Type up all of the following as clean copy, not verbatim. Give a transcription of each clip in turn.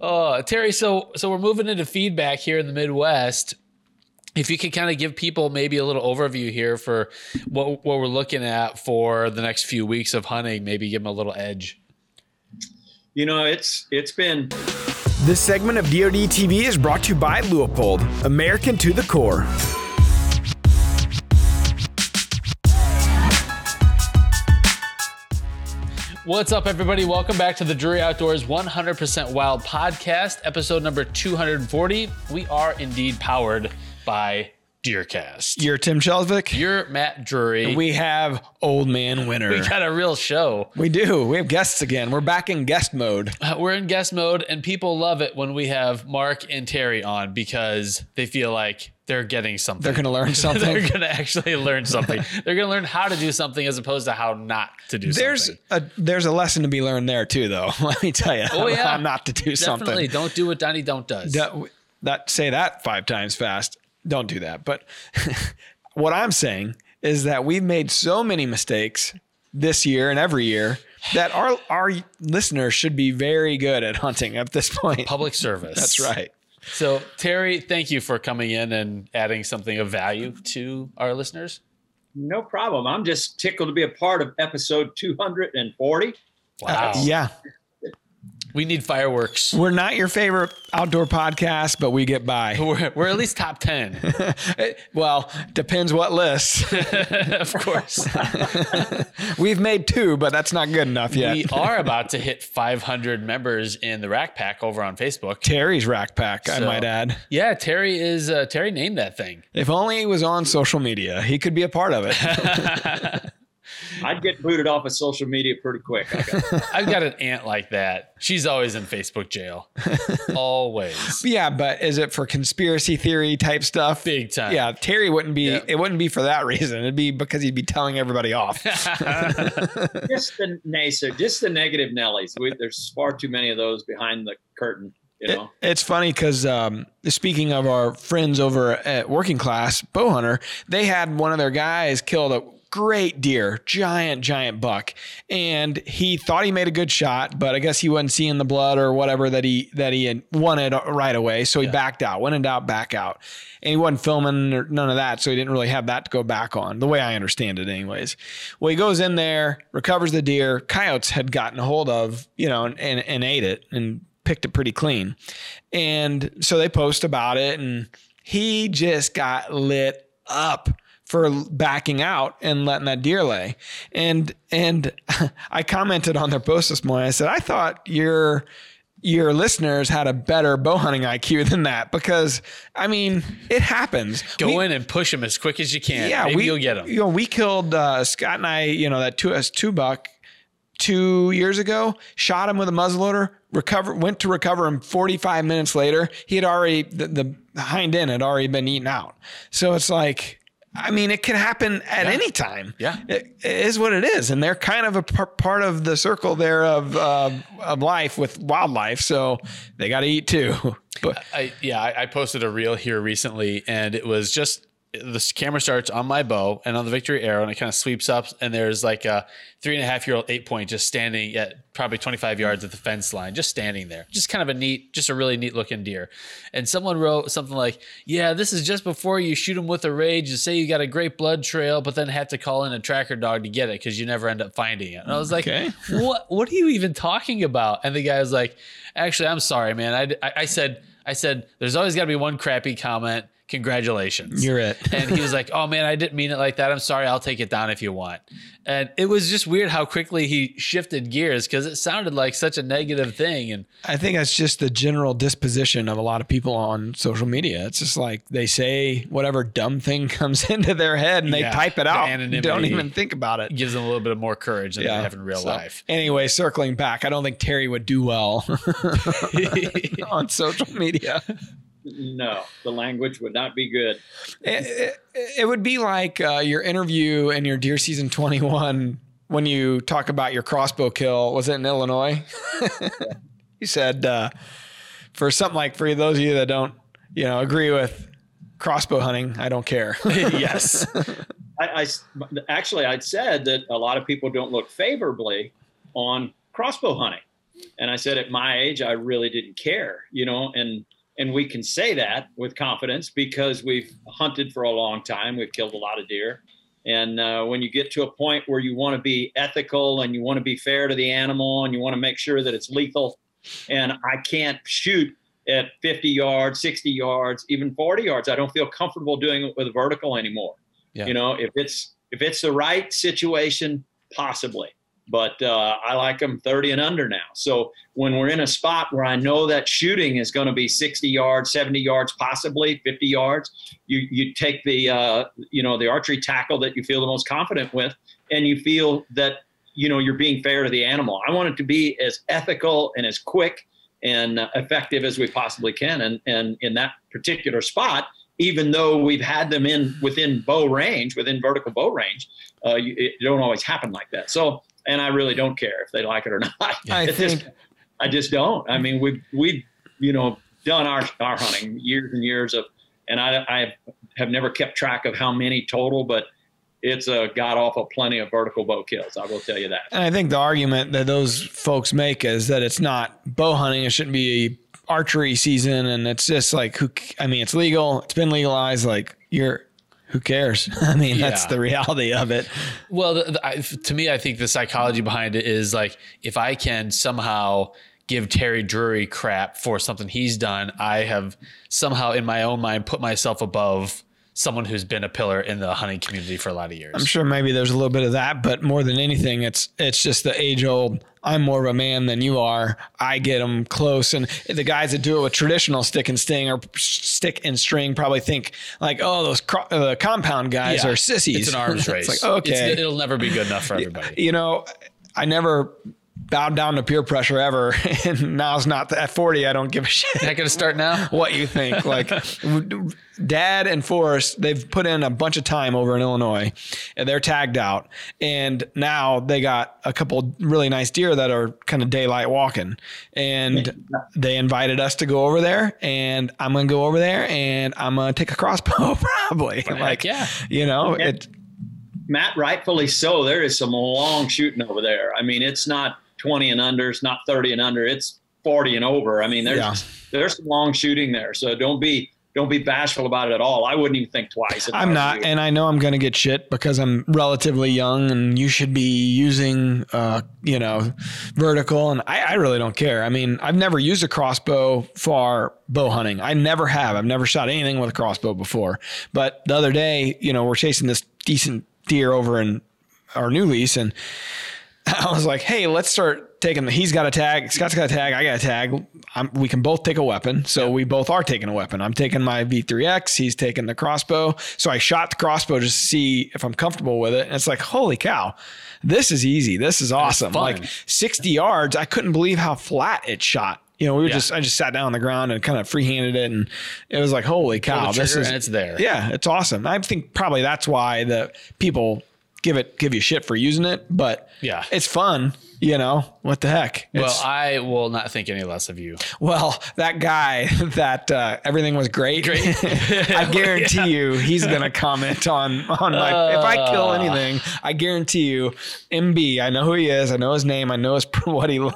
Terry, so we're moving into feedback here in the Midwest. If you could kind of give people maybe a little overview here for what we're looking at for the next few weeks of hunting, maybe give them a little edge. You know, it's been... This segment of DoD TV is brought to you by Leupold, American to the core. What's up, everybody? Welcome back to the Drury Outdoors 100% Wild podcast, episode number 240. We are indeed powered by DeerCast. You're Tim Chelsvik. You're Matt Drury. And we have Old Man Winter. We got a real show. We do. We have guests again. We're back in guest mode. We're in guest mode, and people love it when we have Mark and Terry on because they feel like they're getting something. They're going to learn something. They're going to actually learn something. They're going to learn how to do something as opposed to how not to do something. There's a lesson to be learned there too, though. Let me tell you. Oh, yeah. How not to do something. Definitely don't do what Donnie Don't does. Say that 5 times fast. Don't do that. But what I'm saying is that we've made so many mistakes this year and every year that our listeners should be very good at hunting at this point. Public service. That's right. So Terry, thank you for coming in and adding something of value to our listeners. No problem. I'm just tickled to be a part of episode 240. Wow. Yeah. We need fireworks. We're not your favorite outdoor podcast, but we get by. We're at least top 10. Well, depends what list. Of course. We've made 2, but that's not good enough yet. We are about to hit 500 members in the Rack Pack over on Facebook. Terry's Rack Pack, I might add. Yeah, Terry named that thing. If only he was on social media, he could be a part of it. I'd get booted off of social media pretty quick. I've got an aunt like that. She's always in Facebook jail. Always. Yeah, but is it for conspiracy theory type stuff? Big time. Yeah, Terry wouldn't be. Yep. It wouldn't be for that reason. It'd be because he'd be telling everybody off. Just the negative Nellies. There's far too many of those behind the curtain. You know? It's funny because speaking of our friends over at Working Class Bowhunter, they had one of their guys killed a great deer, giant buck. And he thought he made a good shot, but I guess he wasn't seeing the blood or whatever that he had wanted right away. So he backed out, went in doubt, back out. And he wasn't filming or none of that. So he didn't really have that to go back on, the way I understand it anyways. Well, he goes in there, recovers the deer. Coyotes had gotten a hold of, and ate it and picked it pretty clean. And so they post about it, and he just got lit up for backing out and letting that deer lay. And I commented on their post this morning. I said, I thought your listeners had a better bow hunting IQ than that, because I mean, it happens. Go in and push them as quick as you can. Yeah, maybe you'll get them. We killed Scott and I, that 2 buck 2 years ago, shot him with a muzzleloader, went to recover him 45 minutes later. He had already, the hind end had already been eaten out. So it's like, I mean, it can happen at any time. Yeah. It is what it is. And they're kind of a part of the circle there of life with wildlife. So they got to eat too. But I posted a reel here recently, and it was just the camera starts on my bow and on the Victory arrow, and it kind of sweeps up, and there's like a 3.5-year-old 8-point just standing at probably 25 yards at the fence line, just standing there, just kind of a really neat looking deer. And someone wrote something like, yeah, this is just before you shoot him with a Rage and say you got a great blood trail, but then have to call in a tracker dog to get it because you never end up finding it. And I was like, okay. What are you even talking about? And the guy was like, actually, I'm sorry, man. I said, there's always got to be one crappy comment. Congratulations. You're it. And he was like, oh man, I didn't mean it like that. I'm sorry. I'll take it down if you want. And it was just weird how quickly he shifted gears, because it sounded like such a negative thing. And I think that's just the general disposition of a lot of people on social media. It's just like they say whatever dumb thing comes into their head, and they type it out and don't even think about it. Gives them a little bit of more courage than they have in real life. Anyway, circling back, I don't think Terry would do well on social media. No, the language would not be good. It would be like your interview in your Deer Season 21 when you talk about your crossbow kill. Was it in Illinois? You said, for those of you that don't, agree with crossbow hunting, I don't care. Yes. I'd said that a lot of people don't look favorably on crossbow hunting. And I said, at my age, I really didn't care, you know, and we can say that with confidence because we've hunted for a long time. We've killed a lot of deer. And when you get to a point where you want to be ethical and you want to be fair to the animal and you want to make sure that it's lethal, and I can't shoot at 50 yards, 60 yards, even 40 yards, I don't feel comfortable doing it with a vertical anymore. Yeah. You know, if it's the right situation, possibly. But I like them 30 and under now. So when we're in a spot where I know that shooting is going to be 60 yards, 70 yards, possibly 50 yards, you take the archery tackle that you feel the most confident with, and you feel that, you know, you're being fair to the animal. I want it to be as ethical and as quick and effective as we possibly can. And in that particular spot, even though we've had them within vertical bow range, it don't always happen like that. So. And I really don't care if they like it or not. I just don't. I mean, we've you know, done our hunting years and years of, and I have never kept track of how many total, but it's a god awful plenty of vertical bow kills. I will tell you that. And I think the argument that those folks make is that it's not bow hunting. It shouldn't be archery season. And it's just like, it's legal. It's been legalized. Like who cares? I mean, that's the reality of it. Well, to me, I think the psychology behind it is like, if I can somehow give Terry Drury crap for something he's done, I have somehow in my own mind put myself above someone who's been a pillar in the hunting community for a lot of years. I'm sure maybe there's a little bit of that, but more than anything, it's just the age old, I'm more of a man than you are. I get them close. And the guys that do it with traditional stick and string probably think like, oh, those compound guys are sissies. It's an arms race. It's like, okay. It'll never be good enough for everybody. You know, I never bowed down to peer pressure ever. And now's not at 40. I don't give a shit. Not going to start now? What you think. Like Dad and Forrest, they've put in a bunch of time over in Illinois and they're tagged out. And now they got a couple really nice deer that are kind of daylight walking. And they invited us to go over there, and I'm going to go over there and I'm going to take a crossbow probably. Like, yeah, you know, it. Matt, rightfully so. There is some long shooting over there. I mean, it's not 20 and under, it's not 30 and under, it's 40 and over. I mean, there's some long shooting there. So don't be bashful about it at all. I wouldn't even think twice. I'm not. You. And I know I'm going to get shit because I'm relatively young and you should be using, vertical. And I really don't care. I mean, I've never used a crossbow for bow hunting. I never have. I've never shot anything with a crossbow before. But the other day, you know, we're chasing this decent deer over in our new lease, and I was like, hey, let's start taking he's got a tag, Scott's got a tag, I got a tag, we can both take a weapon. So we both are taking a weapon. I'm taking my V3X, he's taking the crossbow. So I shot the crossbow just to see if I'm comfortable with it, and it's like, holy cow, this is easy, this is awesome. Like 60 yards, I couldn't believe how flat it shot. You know, I just sat down on the ground and kind of free-handed it, and it was like, holy cow, this is, and it's there. Yeah, it's awesome. I think probably that's why the people give you shit for using it, but it's fun. You know, what the heck? Well, I will not think any less of you. Well, that guy that everything was great. I guarantee you he's going to comment on my, if I kill anything, I guarantee you MB, I know who he is. I know his name. I know his profile.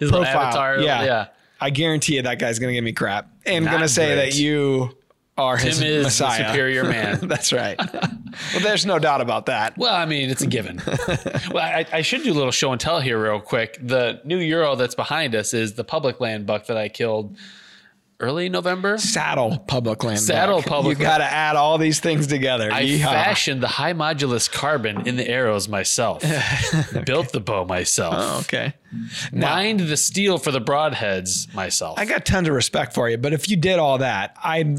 Little avatar. Yeah. I guarantee you that guy's going to give me crap and going to say that you are Tim his is Messiah. The superior man. That's right. Well, there's no doubt about that. Well, I mean, it's a given. Well, I should do a little show and tell here real quick. The new Euro that's behind us is the public land buck that I killed early November. Saddle public land. You got to add all these things together. I fashioned the high modulus carbon in the arrows myself. Okay. Built the bow myself. Oh, okay. Mined the steel for the broadheads myself. I got tons of respect for you, but if you did all that, I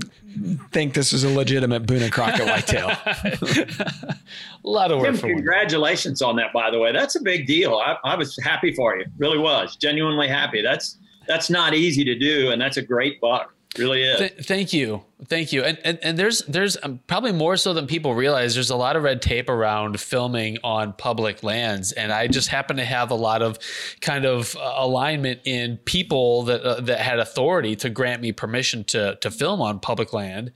think this is a legitimate Boone and Crockett whitetail. A lot of work. Tim, for congratulations on that, by the way. That's a big deal. I was happy for you. Really was. Genuinely happy. That's not easy to do, and that's a great buck. Really is. Thank you. Thank you. And there's probably more so than people realize, there's a lot of red tape around filming on public lands. And I just happen to have a lot of kind of alignment in people that that had authority to grant me permission to film on public land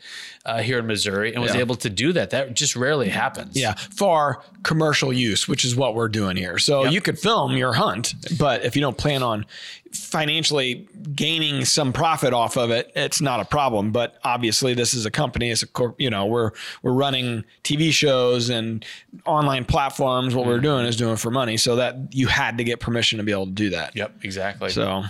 here in Missouri, and was able to do that. That just rarely happens. Yeah. For commercial use, which is what we're doing here. So you could film your hunt, but if you don't plan on financially gaining some profit off of it, it's not a problem. But obviously this is a company, it's a corp, you know, we're running TV shows and online platforms. What we're doing is doing for money, so that you had to get permission to be able to do that. Yep, exactly. So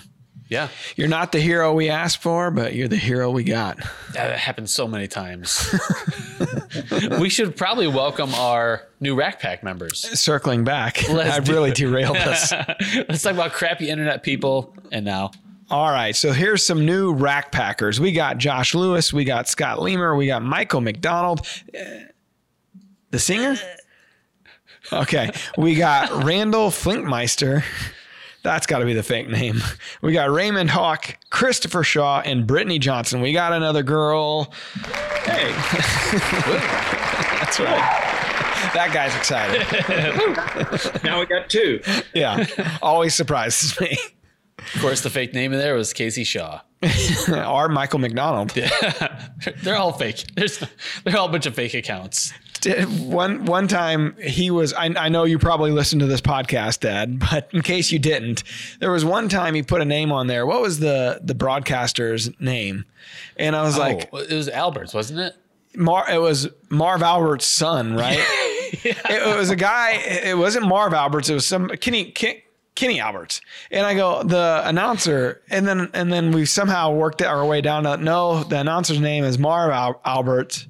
yeah, you're not the hero we asked for, but you're the hero we got. That happens so many times. We should probably welcome our new Rack Pack members. Circling back. I've really derailed us. Let's talk about crappy internet people and now. All right, so here's some new Rack Packers. We got Josh Lewis. We got Scott Leamer. We got Michael McDonald. The singer? Okay. We got Randall Flinkmeister. That's got to be the fake name. We got Raymond Hawk, Christopher Shaw, and Brittany Johnson. We got another girl. Hey. That's right. That guy's excited. Now we got two. Yeah. Always surprises me. Of course, the fake name in there was Casey Shaw. Or Michael McDonald. Yeah. They're all fake. They're all a bunch of fake accounts. One time he was, I know you probably listened to this podcast, Dad, but in case you didn't, there was one time he put a name on there. What was the broadcaster's name? And I was like, it was Alberts, wasn't it? It was Marv Albert's son, right? Yeah. It was a guy. It wasn't Marv Alberts. It was some Kenny Alberts. And I go, the announcer. And then we somehow worked our way down to, no, the announcer's name is Marv Alberts.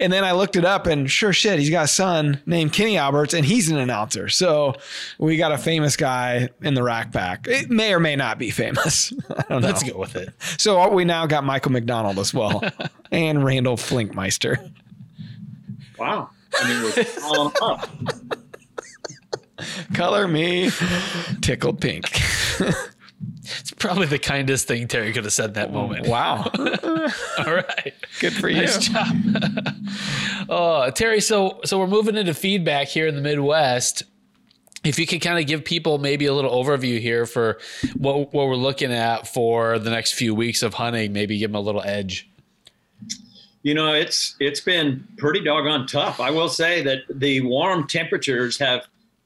And then I looked it up, and sure shit, he's got a son named Kenny Alberts, and he's an announcer. So we got a famous guy in the Rack Pack. It may or may not be famous. I don't know. Let's go with it. So we now got Michael McDonald as well, and Randall Flinkmeister. Wow. I mean, we're all up. Color me tickled pink. It's probably the kindest thing Terry could have said in that moment. Wow. All right. Good for you. Nice job. Terry, so we're moving into feedback here in the Midwest. If you could kind of give people maybe a little overview here for what we're looking at for the next few weeks of hunting, maybe give them a little edge. You know, it's been pretty doggone tough. I will say that the warm temperatures have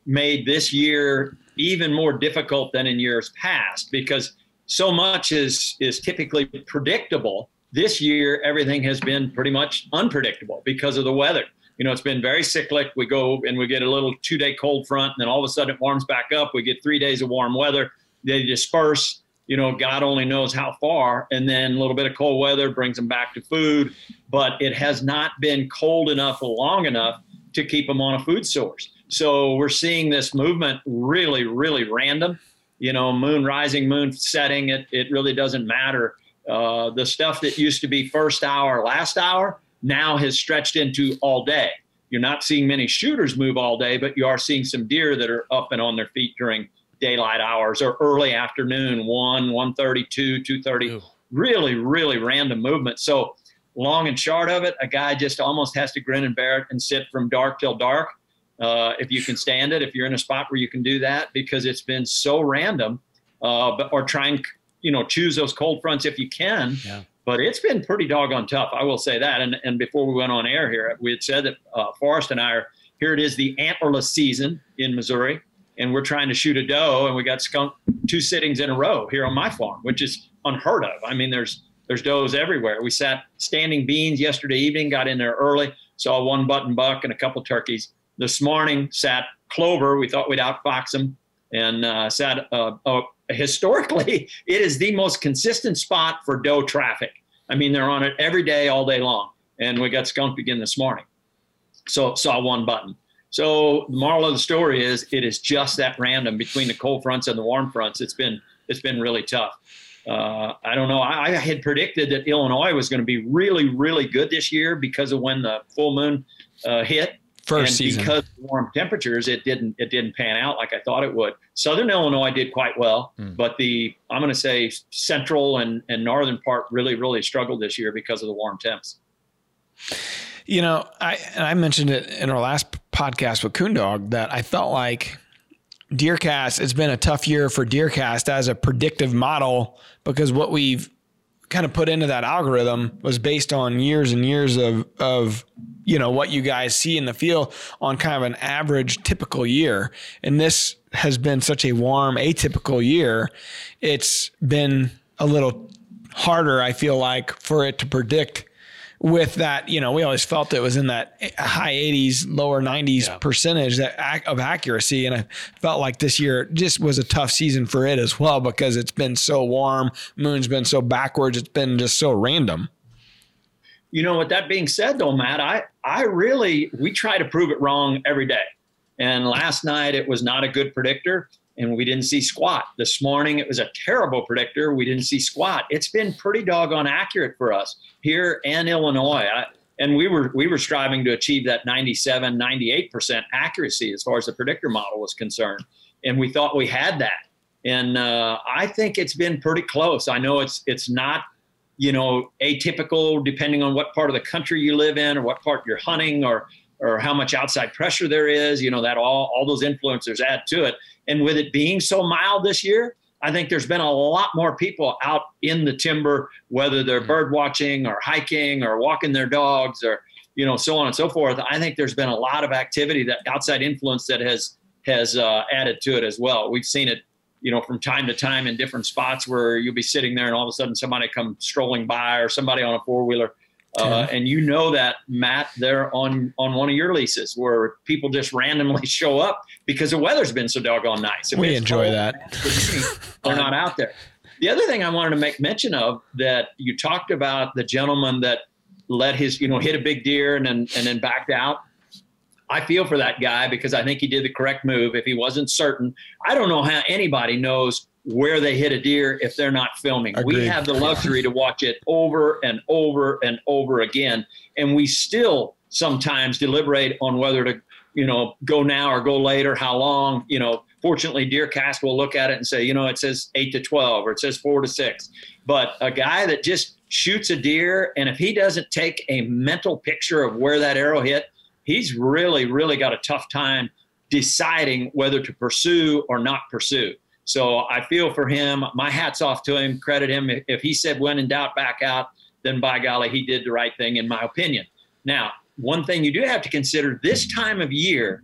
made this year even more difficult than in years past, because so much is typically predictable. This year, everything has been pretty much unpredictable because of the weather. You know, it's been very cyclic. We go and we get a little 2-day cold front, and then all of a sudden it warms back up. We get 3 days of warm weather. They disperse, you know, God only knows how far. And then a little bit of cold weather brings them back to food, but it has not been cold enough or long enough to keep them on a food source. So we're seeing this movement really, really random. You know, moon rising, moon setting, it really doesn't matter. The stuff that used to be first hour, last hour, now has stretched into all day. You're not seeing many shooters move all day, but you are seeing some deer that are up and on their feet during daylight hours or early afternoon, 1:30, 2:30. Ooh. Really, really random movement. So long and short of it, a guy just almost has to grin and bear it and sit from dark till dark. If you can stand it, if you're in a spot where you can do that, because it's been so random, or try and, you know, choose those cold fronts if you can, but it's been pretty doggone tough. I will say that. And before we went on air here, we had said that, Forrest and I are here. It is the antlerless season in Missouri, and we're trying to shoot a doe, and we got skunk 2 sittings in a row here on my farm, which is unheard of. I mean, there's does everywhere. We sat standing beans yesterday evening, got in there early, saw one button buck and a couple turkeys. This morning, sat clover. We thought we'd outfox them, and sat. Historically, it is the most consistent spot for doe traffic. I mean, they're on it every day, all day long. And we got skunked again this morning. So saw one button. So the moral of the story is, it is just that random between the cold fronts and the warm fronts. It's been really tough. I don't know. I had predicted that Illinois was going to be really, really good this year because of when the full moon hit. First season. Because of warm temperatures, it didn't pan out like I thought it would. Southern Illinois did quite well, but I'm going to say central and northern part really struggled this year because of the warm temps. You know, I mentioned it in our last podcast with Coondog that I felt like DeerCast, it's been a tough year for DeerCast as a predictive model, because what we've kind of put into that algorithm was based on years and years of, you know, what you guys see in the field on kind of an average typical year. And this has been such a warm, atypical year. It's been a little harder, I feel like, for it to predict with that. You know, we always felt it was in that high 80s, lower 90s percentage of accuracy. And I felt like this year just was a tough season for it as well, because it's been so warm. Moon's been so backwards. It's been just so random. You know, with that being said though, Matt, we try to prove it wrong every day. And last night it was not a good predictor and we didn't see squat. This morning it was a terrible predictor. We didn't see squat. It's been pretty doggone accurate for us here in Illinois. And we were striving to achieve that 97, 98% accuracy as far as the predictor model was concerned. And we thought we had that. And I think it's been pretty close. I know it's not, you know, atypical depending on what part of the country you live in or what part you're hunting or how much outside pressure there is, you know, that all those influencers add to it. And with it being so mild this year, I think there's been a lot more people out in the timber, whether they're bird watching or hiking or walking their dogs or, you know, so on and so forth. I think there's been a lot of activity, that outside influence that has added to it as well. We've seen it, you know, from time to time in different spots where you'll be sitting there and all of a sudden somebody come strolling by or somebody on a four-wheeler. And you know that, Matt, they're on one of your leases where people just randomly show up because the weather's been so doggone nice. We enjoy that. They're not out there. The other thing I wanted to make mention of, that you talked about the gentleman that let his, you know, hit a big deer and then backed out. I feel for that guy because I think he did the correct move. If he wasn't certain, I don't know how anybody knows where they hit a deer if they're not filming. Agreed. We have the luxury to watch it over and over and over again. And we still sometimes deliberate on whether to, you know, go now or go later, how long. You know, fortunately, DeerCast will look at it and say, you know, it says 8 to 12 or it says 4 to 6. But a guy that just shoots a deer, and if he doesn't take a mental picture of where that arrow hit, he's really got a tough time deciding whether to pursue or not pursue. So I feel for him. My hat's off to him. Credit him. If he said when in doubt, back out, then by golly, he did the right thing, in my opinion. Now, one thing you do have to consider this time of year,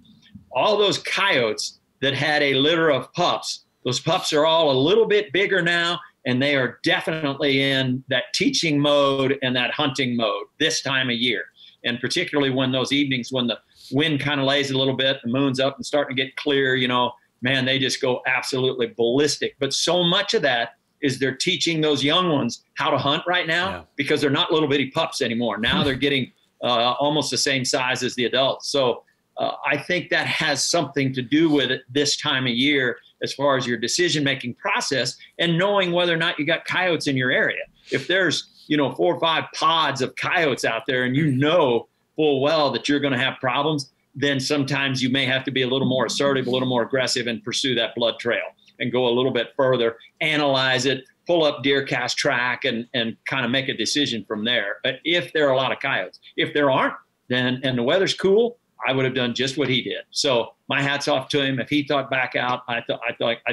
all those coyotes that had a litter of pups, those pups are all a little bit bigger now, and they are definitely in that teaching mode and that hunting mode this time of year. And particularly when those evenings, when the wind kind of lays a little bit, the moon's up and starting to get clear, you know, man, they just go absolutely ballistic. But so much of that is they're teaching those young ones how to hunt right now because they're not little bitty pups anymore. Now they're getting almost the same size as the adults. So I think that has something to do with it this time of year as far as your decision-making process and knowing whether or not you got coyotes in your area. If there's, you know, 4 or 5 pods of coyotes out there and you know full well that you're going to have problems, then sometimes you may have to be a little more assertive, a little more aggressive, and pursue that blood trail and go a little bit further, analyze it, pull up DeerCast track, and kind of make a decision from there. But if there are a lot of coyotes, if there aren't, then, and the weather's cool, I would have done just what he did. So my hat's off to him. If he thought back out, I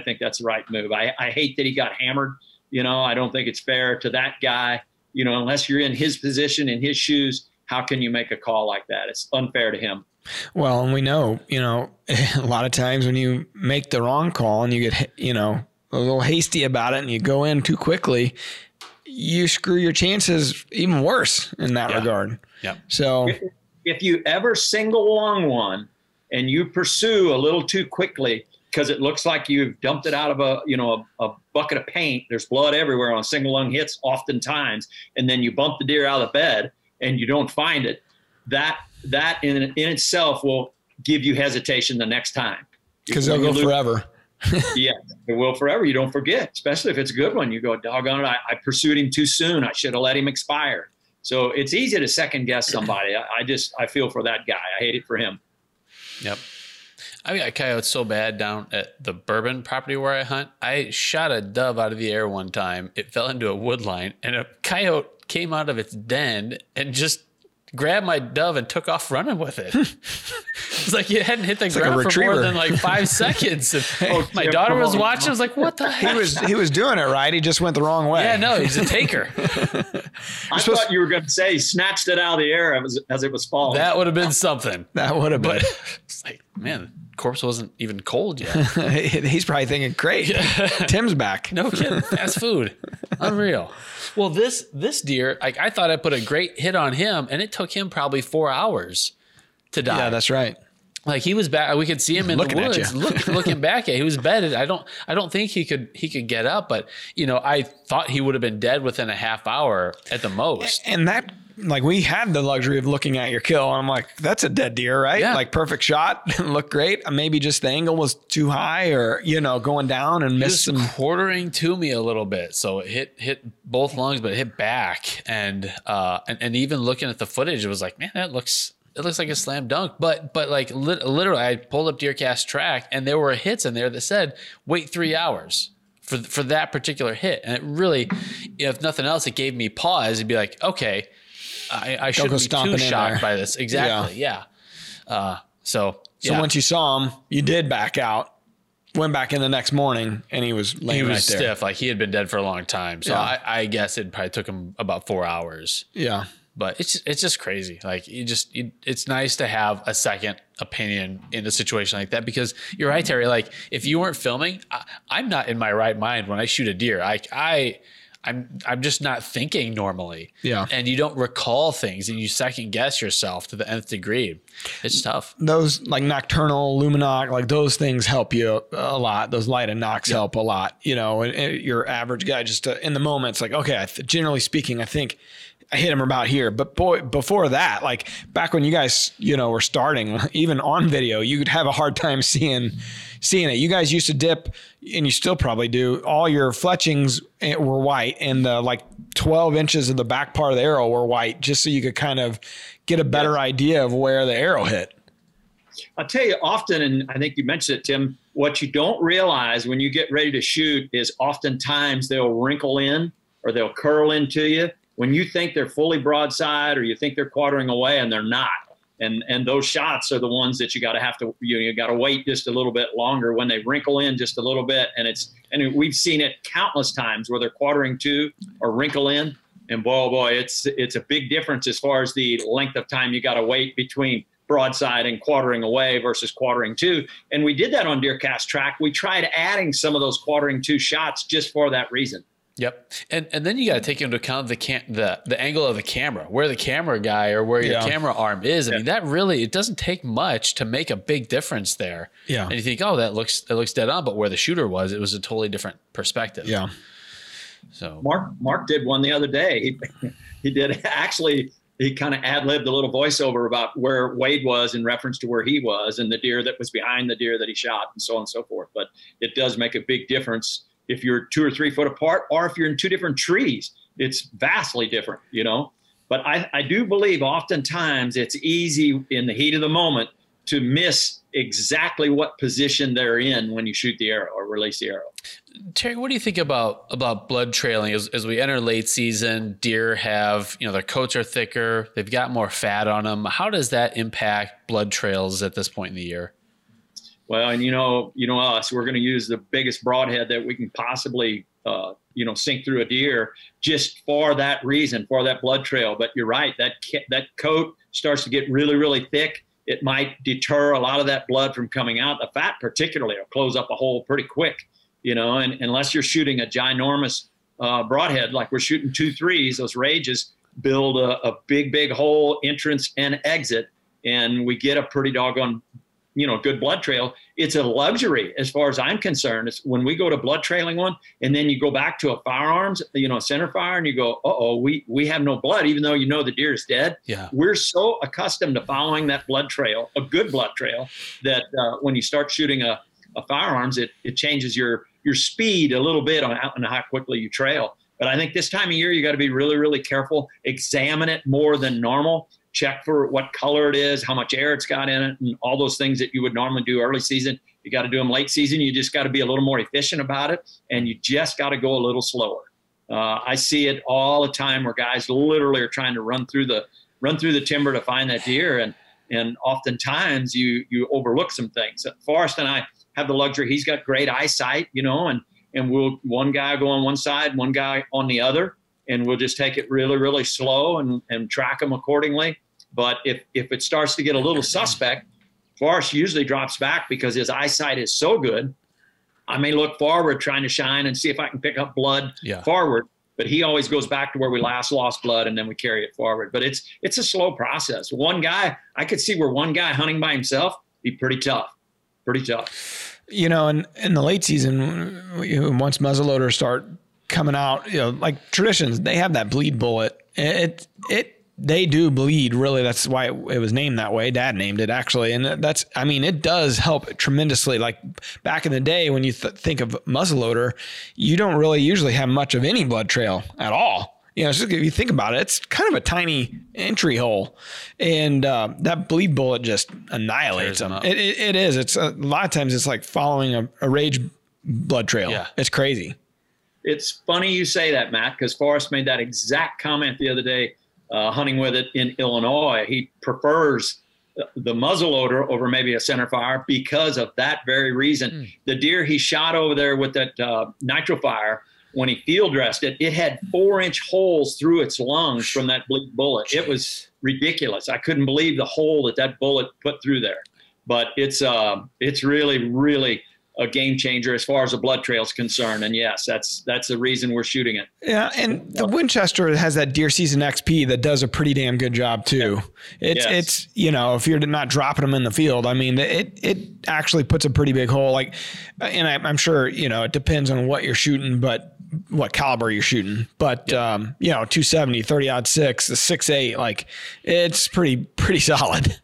think that's the right move. I hate that he got hammered. You know, I don't think it's fair to that guy. You know, unless you're in his position, in his shoes, how can you make a call like that? It's unfair to him. Well, and we know, you know, a lot of times when you make the wrong call and you get, you know, a little hasty about it and you go in too quickly, you screw your chances even worse in that regard. Yeah. So if you ever single long one and you pursue a little too quickly because it looks like you've dumped it out of a bucket of paint, there's blood everywhere on single lung hits oftentimes, and then you bump the deer out of the bed and you don't find it, that in itself will give you hesitation the next time. Because they'll go forever. Yeah, it will forever. You don't forget, especially if it's a good one. You go, doggone it, I pursued him too soon. I should have let him expire. So it's easy to second guess somebody. I feel for that guy. I hate it for him. Yep. I got coyotes so bad down at the Bourbon property where I hunt. I shot a dove out of the air one time. It fell into a wood line, and a coyote came out of its den and just grabbed my dove and took off running with it. It's like it hadn't hit the ground for more than like 5 seconds. Oh, my daughter was watching. I was like, what the heck? He was doing it right. He just went the wrong way. Yeah, no, he's a taker. I thought you were going to say snatched it out of the air as it was falling. That would have been something. That would have been. But it's like, man, corpse wasn't even cold yet. He's probably thinking, great, Tim's back. No kidding. Fast food. Unreal. Well, this deer, I thought I put a great hit on him, and it took him probably 4 hours to die. Yeah, that's right. Like he was back, we could see him in the woods, looking back at. He was bedded. I don't think he could get up, but you know, I thought he would have been dead within a half hour at the most. And that, like, we had the luxury of looking at your kill, and I'm like, that's a dead deer, right? Yeah. Like perfect shot, looked great. Maybe just the angle was too high, or you know, going down and missed some quartering to me a little bit, so it hit both lungs, but it hit back, and even looking at the footage, it was like, man, that looks. It looks like a slam dunk, but like literally, I pulled up DeerCast track, and there were hits in there that said wait 3 hours for that particular hit, and it really, if nothing else, it gave me pause. It'd be like, okay, I shouldn't be too shocked by this. Exactly, yeah. So once you saw him, you did back out. Went back in the next morning, and he was laying right there. He was stiff, like he had been dead for a long time. So yeah. I guess it probably took him about 4 hours. Yeah. But it's just crazy. Like it's nice to have a second opinion in a situation like that, because you're right, Terry. Like if you weren't filming, I'm not in my right mind when I shoot a deer. I'm just not thinking normally. Yeah. And you don't recall things, and you second guess yourself to the nth degree. It's tough. Those like nocturnal luminoc, like those things help you a lot. Those light and nocs help a lot, you know, and your average guy just in the moment, it's like, okay, generally speaking, I think I hit him about here, but boy, before that, like back when you guys, you know, were starting, even on video, you could have a hard time seeing it. You guys used to dip, and you still probably do. All your fletchings were white, and the like 12 inches of the back part of the arrow were white, just so you could kind of get a better idea of where the arrow hit. I'll tell you often, and I think you mentioned it, Tim, what you don't realize when you get ready to shoot is oftentimes they'll wrinkle in or they'll curl into you. When you think they're fully broadside, or you think they're quartering away, and they're not, and those shots are the ones that you got to have to, you got to wait just a little bit longer when they wrinkle in just a little bit, and we've seen it countless times where they're quartering to or wrinkle in, and boy, it's a big difference as far as the length of time you got to wait between broadside and quartering away versus quartering to, and we did that on DeerCast track. We tried adding some of those quartering to shots just for that reason. Yep. And then you got to take into account the angle of the camera, where the camera guy or where your camera arm is. I mean, that really, it doesn't take much to make a big difference there. Yeah. And you think, oh, that looks dead on. But where the shooter was, it was a totally different perspective. Yeah. So Mark did one the other day. He did actually, he kind of ad-libbed a little voiceover about where Wade was in reference to where he was and the deer that was behind the deer that he shot and so on and so forth. But it does make a big difference if you're 2 or 3 foot apart, or if you're in two different trees, it's vastly different, you know? But I do believe oftentimes it's easy in the heat of the moment to miss exactly what position they're in when you shoot the arrow or release the arrow. Terry, what do you think about blood trailing as we enter late season? Deer have, you know, their coats are thicker, they've got more fat on them. How does that impact blood trails at this point in the year? Well, and you know us, we're going to use the biggest broadhead that we can possibly, sink through a deer just for that reason, for that blood trail. But you're right, that coat starts to get really, really thick. It might deter a lot of that blood from coming out. The fat particularly will close up a hole pretty quick, you know, and unless you're shooting a ginormous broadhead, like we're shooting 2.3s, those rages build a big, big hole entrance and exit, and we get a pretty doggone good blood trail. It's a luxury as far as I'm concerned. It's when we go to blood trailing one, and then you go back to a firearms, center fire, and you go, we have no blood, even though the deer is dead. Yeah. We're so accustomed to following that blood trail, a good blood trail, that when you start shooting a firearms, it changes your speed a little bit on how quickly you trail. But I think this time of year, you got to be really, really careful, examine it more than normal. check for what color it is, how much air it's got in it, and all those things that you would normally do early season. You got to do them late season. You just got to be a little more efficient about it, and you just got to go a little slower. I see it all the time where guys literally are trying to run through the timber to find that deer, and oftentimes you overlook some things. Forrest and I have the luxury. He's got great eyesight, you know, and we'll one guy go on one side, one guy on the other, and we'll just take it really, really slow and track them accordingly. But if it starts to get a little suspect, Forrest usually drops back because his eyesight is so good. I may look forward trying to shine and see if I can pick up blood forward, but he always goes back to where we last lost blood, and then we carry it forward. But it's a slow process. One guy, I could see where one guy hunting by himself be pretty tough. You know, and in the late season, once muzzleloaders start coming out, you know, like Traditions, they have that Bleed Bullet. They do bleed, really. That's why it was named that way. Dad named it, actually. And that's, I mean, it does help tremendously. Like back in the day, when you think of muzzleloader, you don't really usually have much of any blood trail at all. You know, it's just, if you think about it, it's kind of a tiny entry hole, and that Bleed Bullet just annihilates them. It is. It's a lot of times it's like following a Rage blood trail. Yeah. It's crazy. It's funny you say that, Matt, because Forrest made that exact comment the other day. Hunting with it in Illinois, he prefers the muzzleloader over maybe a center fire because of that very reason. The deer he shot over there with that Nitrofire, when he field dressed it, it had 4-inch holes through its lungs from that Bleed Bullet. It was ridiculous. I couldn't believe the hole that bullet put through there. But it's really, really a game changer as far as the blood trail is concerned. And yes, that's the reason we're shooting it. Yeah. And the Winchester has that Deer Season XP that does a pretty damn good job too. Yeah. It's, you know, if you're not dropping them in the field, I mean, it actually puts a pretty big hole. Like, and I'm sure, you know, it depends on what you're shooting, but what caliber you're shooting, but, you know, 270, 30-06, the 6.8, like it's pretty solid.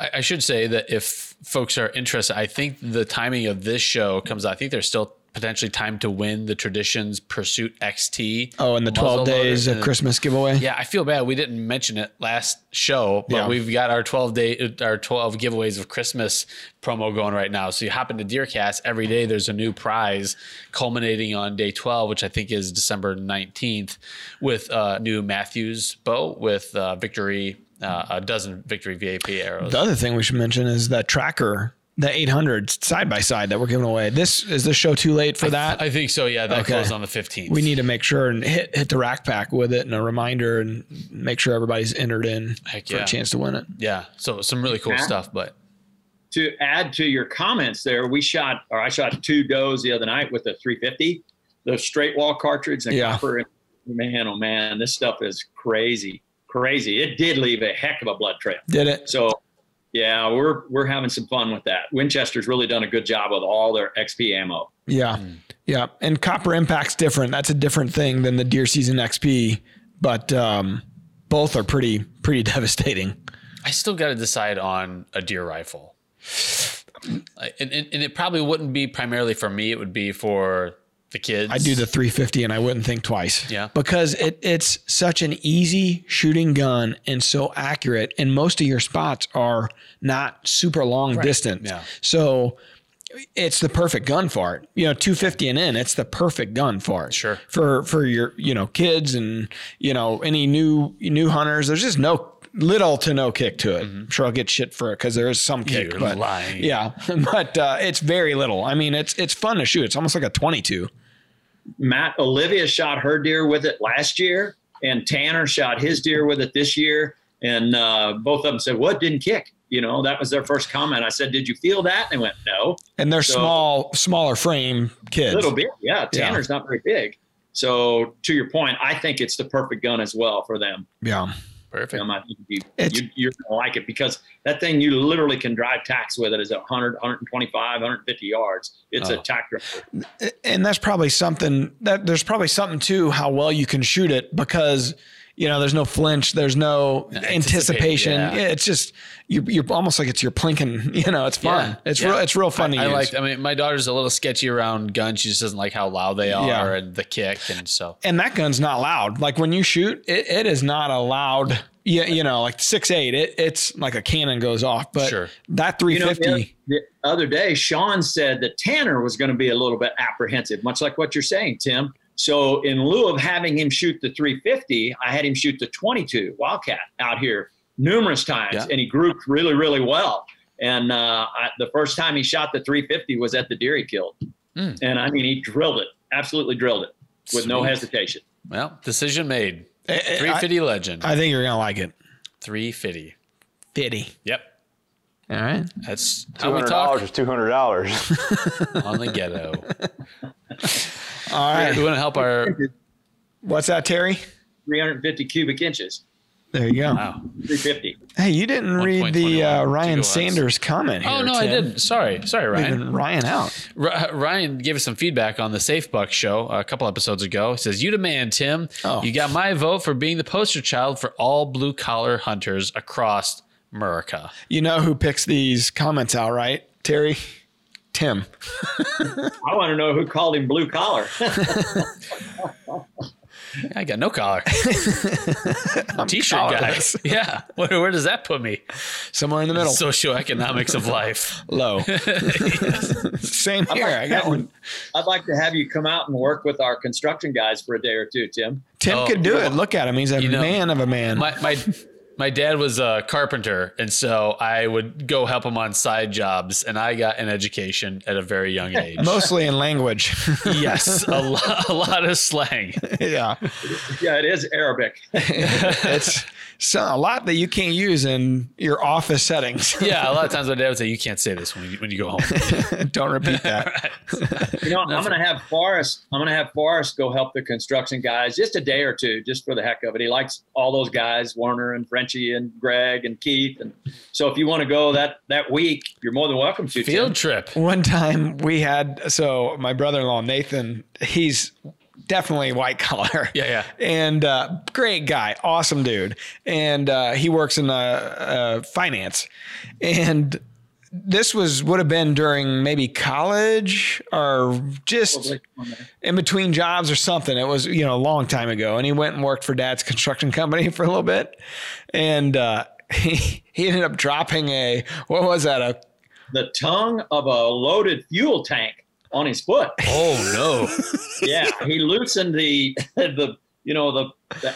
I should say that if folks are interested, I think the timing of this show comes out. I think there's still potentially time to win the Traditions Pursuit XT. Oh, and the 12 days of Christmas giveaway. Yeah, I feel bad we didn't mention it last show, but we've got our 12 giveaways of Christmas promo going right now. So you hop into DeerCast every day. There's a new prize culminating on day 12, which I think is December 19th, with new Matthews bow with Victory. A dozen Victory VAP arrows. The other thing we should mention is the tracker, the 800 side-by-side that we're giving away. Is this show too late for that? I think so, yeah. That closed on the 15th. We need to make sure and hit the rack pack with it and a reminder and make sure everybody's entered in for a chance to win it. Yeah, so some really cool stuff. But to add to your comments there, I shot 2 does the other night with a 350, the straight wall cartridge and copper. And man, oh man, this stuff is crazy. It did leave a heck of a blood trail. Did it? So, yeah, we're having some fun with that. Winchester's really done a good job with all their XP ammo. Yeah, yeah. And copper impact's different. That's a different thing than the Deer Season XP, but both are pretty devastating. I still got to decide on a deer rifle. And it probably wouldn't be primarily for me. It would be for the kids. I do the 350 and I wouldn't think twice. Yeah. Because it's such an easy shooting gun and so accurate. And most of your spots are not super long distance. Yeah. So it's the perfect gun for it. You know, 250 and in, it's the perfect gun for it. Sure. For your, you know, kids and, you know, any new hunters. There's just little to no kick to it. Mm-hmm. I'm sure I'll get shit for it because there is some kick. You're lying. Yeah. But it's very little. I mean, it's fun to shoot. It's almost like a 22. Matt, Olivia shot her deer with it last year, and Tanner shot his deer with it this year. And both of them said, "What didn't kick?" You know, that was their first comment. I said, "Did you feel that?" And they went, "No." And they're smaller frame kids. A little bit, yeah. Tanner's not very big. So to your point, I think it's the perfect gun as well for them. Yeah. Perfect. I think you're going to like it because that thing, you literally can drive tacks with it is 100, 125, 150 yards. It's a tack driver. And that's probably something that there's probably something to how well you can shoot it because you know, there's no flinch, there's no anticipation. Yeah. Yeah, it's just, you're almost like it's your plinking, you know, it's fun. Yeah. It's real, it's real fun to use. I mean, my daughter's a little sketchy around guns. She just doesn't like how loud they are and the kick. And so, and that gun's not loud. Like when you shoot, it is not a loud, you know, like 6.8, it's like a cannon goes off, but that 350. You know, the other day, Sean said that Tanner was going to be a little bit apprehensive, much like what you're saying, Tim. So in lieu of having him shoot the 350, I had him shoot the 22 Wildcat out here numerous times, and he grouped really, really well. And the first time he shot the 350 was at the deer he killed. And I mean, he drilled it, absolutely drilled it with no hesitation. Well, decision made. 350 Legend. I think you're going to like it. 350. 50. Yep. All right. That's how we talk. $200 is $200. On the ghetto. All right. We want to help our... What's that, Terry? 350 cubic inches. There you go. Wow. 350. Hey, you didn't read the Ryan Sanders comment here. Oh, no, Tim. I didn't. Sorry, Ryan. Leaving Ryan out. Ryan gave us some feedback on the Safe Buck show a couple episodes ago. He says, you demand, Tim. Oh. You got my vote for being the poster child for all blue-collar hunters across America. You know who picks these comments out, right, Terry? Tim. I want to know who called him blue collar. I got no collar. T-shirt guys. Yeah. Where does that put me? Somewhere in the middle. Socioeconomics of life. Low. Same here. I got one. I'd like to have you come out and work with our construction guys for a day or two, Tim. Tim could do it. Look at him. He's a man of a man. My dad was a carpenter, and so I would go help him on side jobs, and I got an education at a very young age. Mostly in language. Yes, a lot of slang. Yeah. Yeah, it is Arabic. It's a lot that you can't use in your office settings. Yeah, a lot of times my dad would say, you can't say this when you go home. Don't repeat that. Right. You know, I'm going to have Forrest go help the construction guys just a day or two, just for the heck of it. He likes all those guys, Warner and Frenchie and Greg and Keith. And so if you want to go that week, you're more than welcome to. Field trip. One time we had, so my brother-in-law, Nathan, he's definitely white collar. Yeah. And great guy. Awesome dude. And he works in finance. And this would have been during maybe college or just in between jobs or something. It was, you know, a long time ago. And he went and worked for Dad's construction company for a little bit. And he ended up dropping the tongue of a loaded fuel tank on his foot. Oh no. Yeah. He loosened the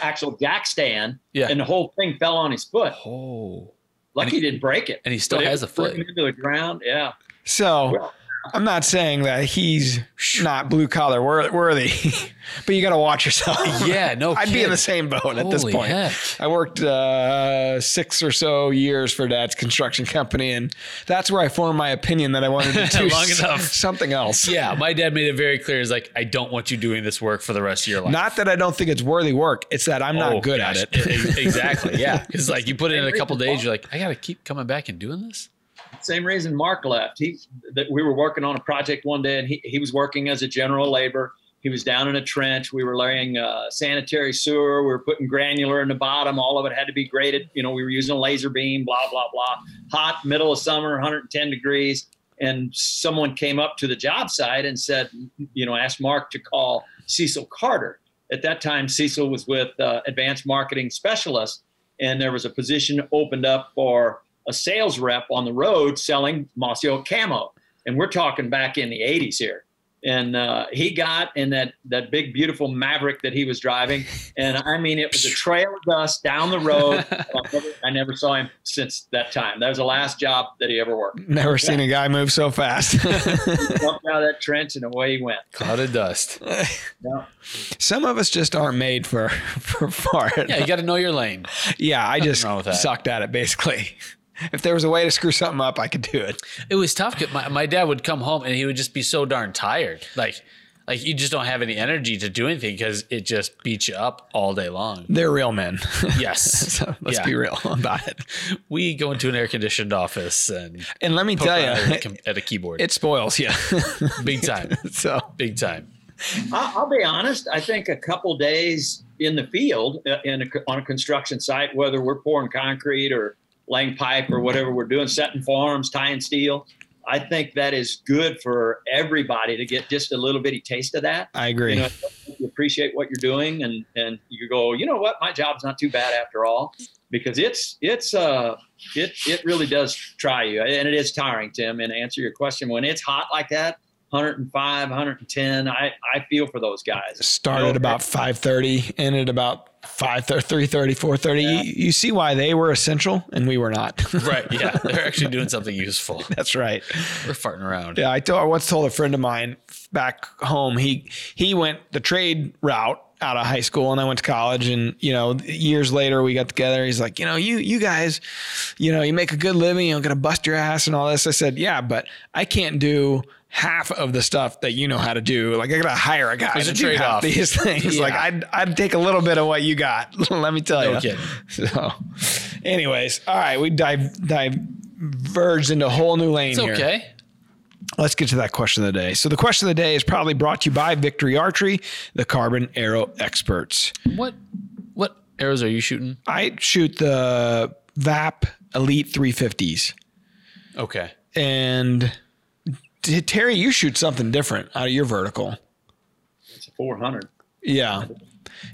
actual jack stand and the whole thing fell on his foot. Oh. Lucky he didn't break it. And he still has a foot. Into the ground, yeah. So I'm not saying that he's not blue-collar worthy, but you got to watch yourself. Yeah, no kidding. I'd be in the same boat at this point. Heck. I worked 6 or so years for Dad's construction company, and that's where I formed my opinion that I wanted to do something else. Yeah, my dad made it very clear. He's like, I don't want you doing this work for the rest of your life. Not that I don't think it's worthy work. It's that I'm not good at it. Exactly, yeah. Because like you put it in a couple days, you're like, I got to keep coming back and doing this? Same reason Mark left. We were working on a project one day, and he was working as a general laborer. He was down in a trench. We were laying sanitary sewer. We were putting granular in the bottom. All of it had to be graded. You know, we were using a laser beam, blah, blah, blah. Hot, middle of summer, 110 degrees. And someone came up to the job site and said, you know, asked Mark to call Cecil Carter. At that time, Cecil was with Advanced Marketing Specialist, and there was a position opened up for a sales rep on the road selling mossy oak camo. And we're talking back in the 80s here. And he got in that big, beautiful Maverick that he was driving. And I mean, it was a trail of dust down the road. I never saw him since that time. That was the last job that he ever worked. Never seen a guy move so fast. He jumped out of that trench and away he went. Cloud of dust. Yeah. Some of us just aren't made for far. Yeah, you got to know your lane. Yeah, I just sucked at it basically. If there was a way to screw something up, I could do it. It was tough. My dad would come home and he would just be so darn tired. Like you just don't have any energy to do anything because it just beats you up all day long. They're real men. Yes. So let's be real about it. We go into an air-conditioned office and let me tell you, at a keyboard, it spoils you. Big time. Big time. I'll be honest. I think a couple days in the field on a construction site, whether we're pouring concrete or laying pipe or whatever we're doing, setting farms, tying steel. I think that is good for everybody to get just a little bitty taste of that. I agree. You know, you appreciate what you're doing, and you go, you know what, my job's not too bad after all, because it really does try you, and it is tiring, Tim. And to answer your question, when it's hot like that, 105, 110, I feel for those guys. Started about 5:30, ended about 3:30, 4:30. Yeah. You see why they were essential and we were not. Right. Yeah. They're actually doing something useful. That's right. We're farting around. Yeah. I once told a friend of mine back home, he went the trade route out of high school and I went to college, and, you know, years later we got together. He's like, you know, you guys, you know, you make a good living, you're going to bust your ass and all this. I said, yeah, but I can't do half of the stuff that you know how to do. Like, I got to hire a guy to do half these things. Yeah. Like, I'd take a little bit of what you got. Let me tell you. So anyways, all right, we diverged into a whole new lane here. It's okay. Let's get to that question of the day. So the question of the day is probably brought to you by Victory Archery, the carbon arrow experts. What arrows are you shooting? I shoot the VAP Elite 350s. Okay. And Terry, you shoot something different out of your vertical. It's a 400. Yeah.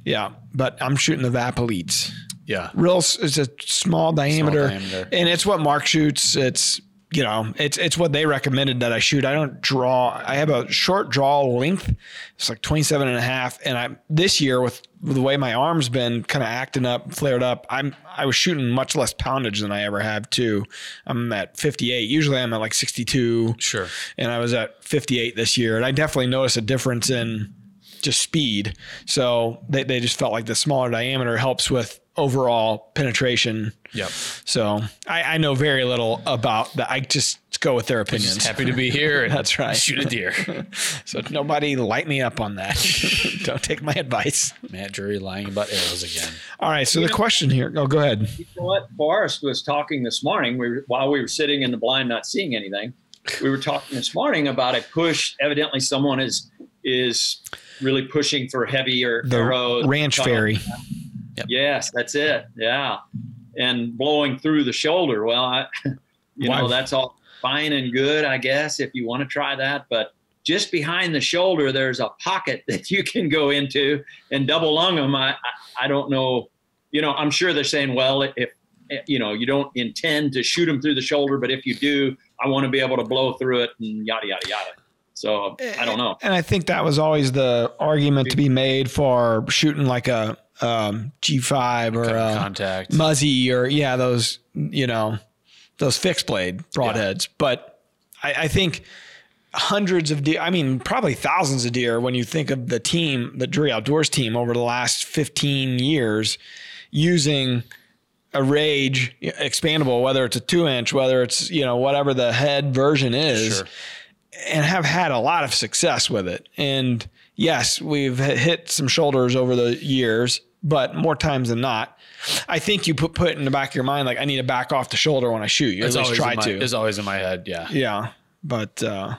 Yeah. But I'm shooting the VAP Elites. Yeah. It's a small diameter. And it's what Mark shoots. It's, you know, it's what they recommended that I shoot. I don't draw. I have a short draw length. It's like 27 and a half. And this year with the way my arm's been kind of acting up, flared up, I was shooting much less poundage than I ever have too. I'm at 58. Usually I'm at like 62. Sure. And I was at 58 this year. And I definitely noticed a difference in just speed. So they just felt like the smaller diameter helps with overall penetration. Yep. So I know very little about that. I just go with their opinions. Just happy to be here. And that's right. Shoot a deer. So nobody light me up on that. Don't take my advice. Matt Drury lying about arrows again. All right. So the question here. Oh, go ahead. You know what? Forrest was talking this morning. While we were sitting in the blind, not seeing anything, we were talking this morning about a push. Evidently someone is really pushing for heavier arrows. Ranch Fairy. Yep. Yes, that's it. Yeah. And blowing through the shoulder. Well, you know, that's all fine and good, I guess, if you want to try that. But just behind the shoulder, there's a pocket that you can go into and double lung them. I don't know. You know, I'm sure they're saying, well, if you know, you don't intend to shoot them through the shoulder, but if you do, I want to be able to blow through it and yada, yada, yada. So I don't know. And I think that was always the argument to be made for shooting like a G5 or Contact Muzzy or those, you know, those fixed blade broadheads. Yeah. But I think hundreds of deer, I mean, probably thousands of deer. When you think of the team, the Drury Outdoors team over the last 15 years using a Rage expandable, whether it's a 2-inch, whether it's, you know, whatever the head version is. Sure. And have had a lot of success with it. And yes, we've hit some shoulders over the years, but more times than not, I think you put it in the back of your mind, like, I need to back off the shoulder when I shoot. You at least try to. It's always in my head, yeah. Yeah, but I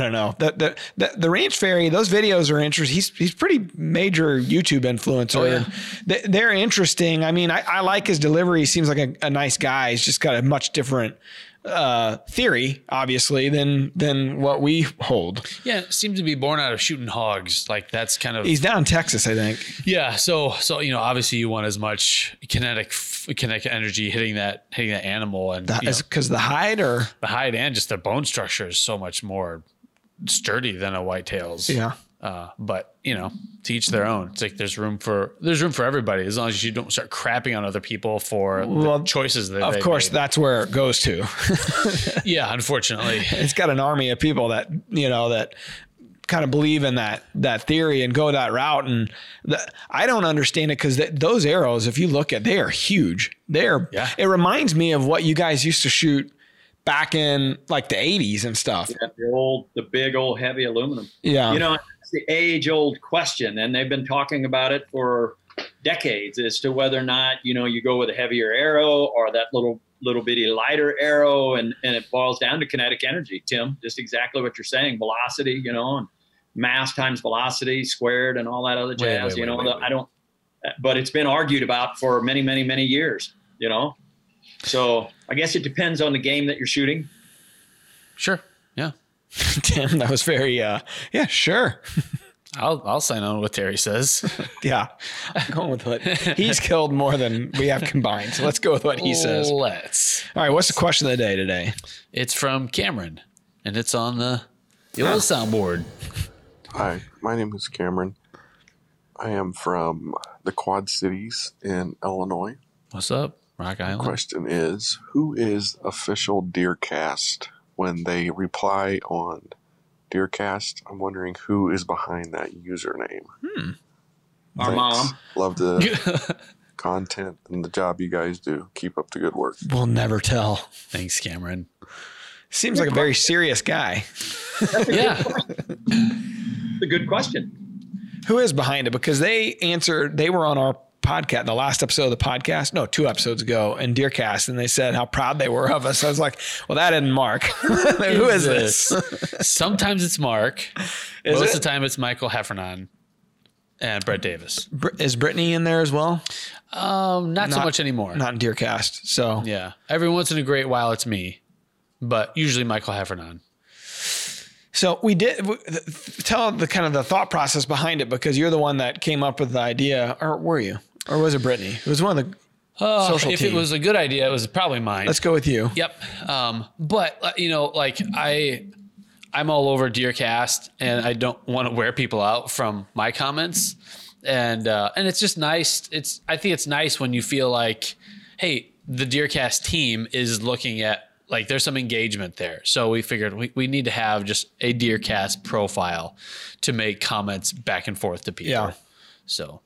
don't know. The Ranch Fairy, those videos are interesting. He's pretty major YouTube influencer. Oh, yeah. They're interesting. I mean, I like his delivery. He seems like a nice guy. He's just got a much different theory, obviously, than what we hold. Yeah, it seems to be born out of shooting hogs. Like, that's kind of... He's down in Texas, I think. Yeah, so you know, obviously you want as much kinetic energy hitting that animal, and because the hide and just the bone structure is so much more sturdy than a whitetail's. Yeah. But, you know, to each their own. It's like there's room for everybody, as long as you don't start crapping on other people for the choices that they course made. That's where it goes to. Yeah, unfortunately. It's got an army of people that, you know, that kind of believe in that theory and go that route. And I don't understand it, because those arrows, if you look at, they are huge. It reminds me of what you guys used to shoot back in like the 80s and stuff. Yeah, the big old heavy aluminum. Yeah. You know, the age old question, and they've been talking about it for decades, as to whether or not, you know, you go with a heavier arrow or that little bitty lighter arrow, and it boils down to kinetic energy, Tim, just exactly what you're saying, velocity, you know, and mass times velocity squared and all that other jazz. but it's been argued about for many, many, many years, you know? So I guess it depends on the game that you're shooting. Sure. Yeah. Tim, that was very, yeah, sure. I'll sign on with Terry says. Yeah. I'm going with what he's killed more than we have combined. So let's go with what he says. All right. What's the question of the day today? It's from Cameron and it's on the old soundboard. Hi, my name is Cameron. I am from the Quad Cities in Illinois. What's up, Rock Island? The question is, who is official DeerCast? When they reply on DeerCast, I'm wondering who is behind that username. Our mom. Love the content and the job you guys do. Keep up the good work. We'll never tell. Thanks, Cameron. Seems like a very serious guy. That's a good That's a good question. Who is behind it? Because they were on our podcast, the last episode of the podcast, no, 2 episodes ago in DeerCast, and they said how proud they were of us. I was like, well, that isn't Mark. Who is this? Sometimes it's Mark. Most of the time it's Michael Heffernan and Brett Davis. Is Brittany in there as well? Not so much anymore. Not in DeerCast. So yeah, every once in a great while it's me, but usually Michael Heffernan. So we did tell the kind of the thought process behind it, because you're the one that came up with the idea, or were you, or was it Brittany? It was one of the social team. If it was a good idea, it was probably mine. Let's go with you. Yep. But you know, like I'm all over DeerCast, and I don't want to wear people out from my comments, and it's just nice. I think it's nice when you feel like, hey, the DeerCast team is looking at. Like there's some engagement there. So we figured we need to have just a DeerCast profile to make comments back and forth to people. Yeah. So,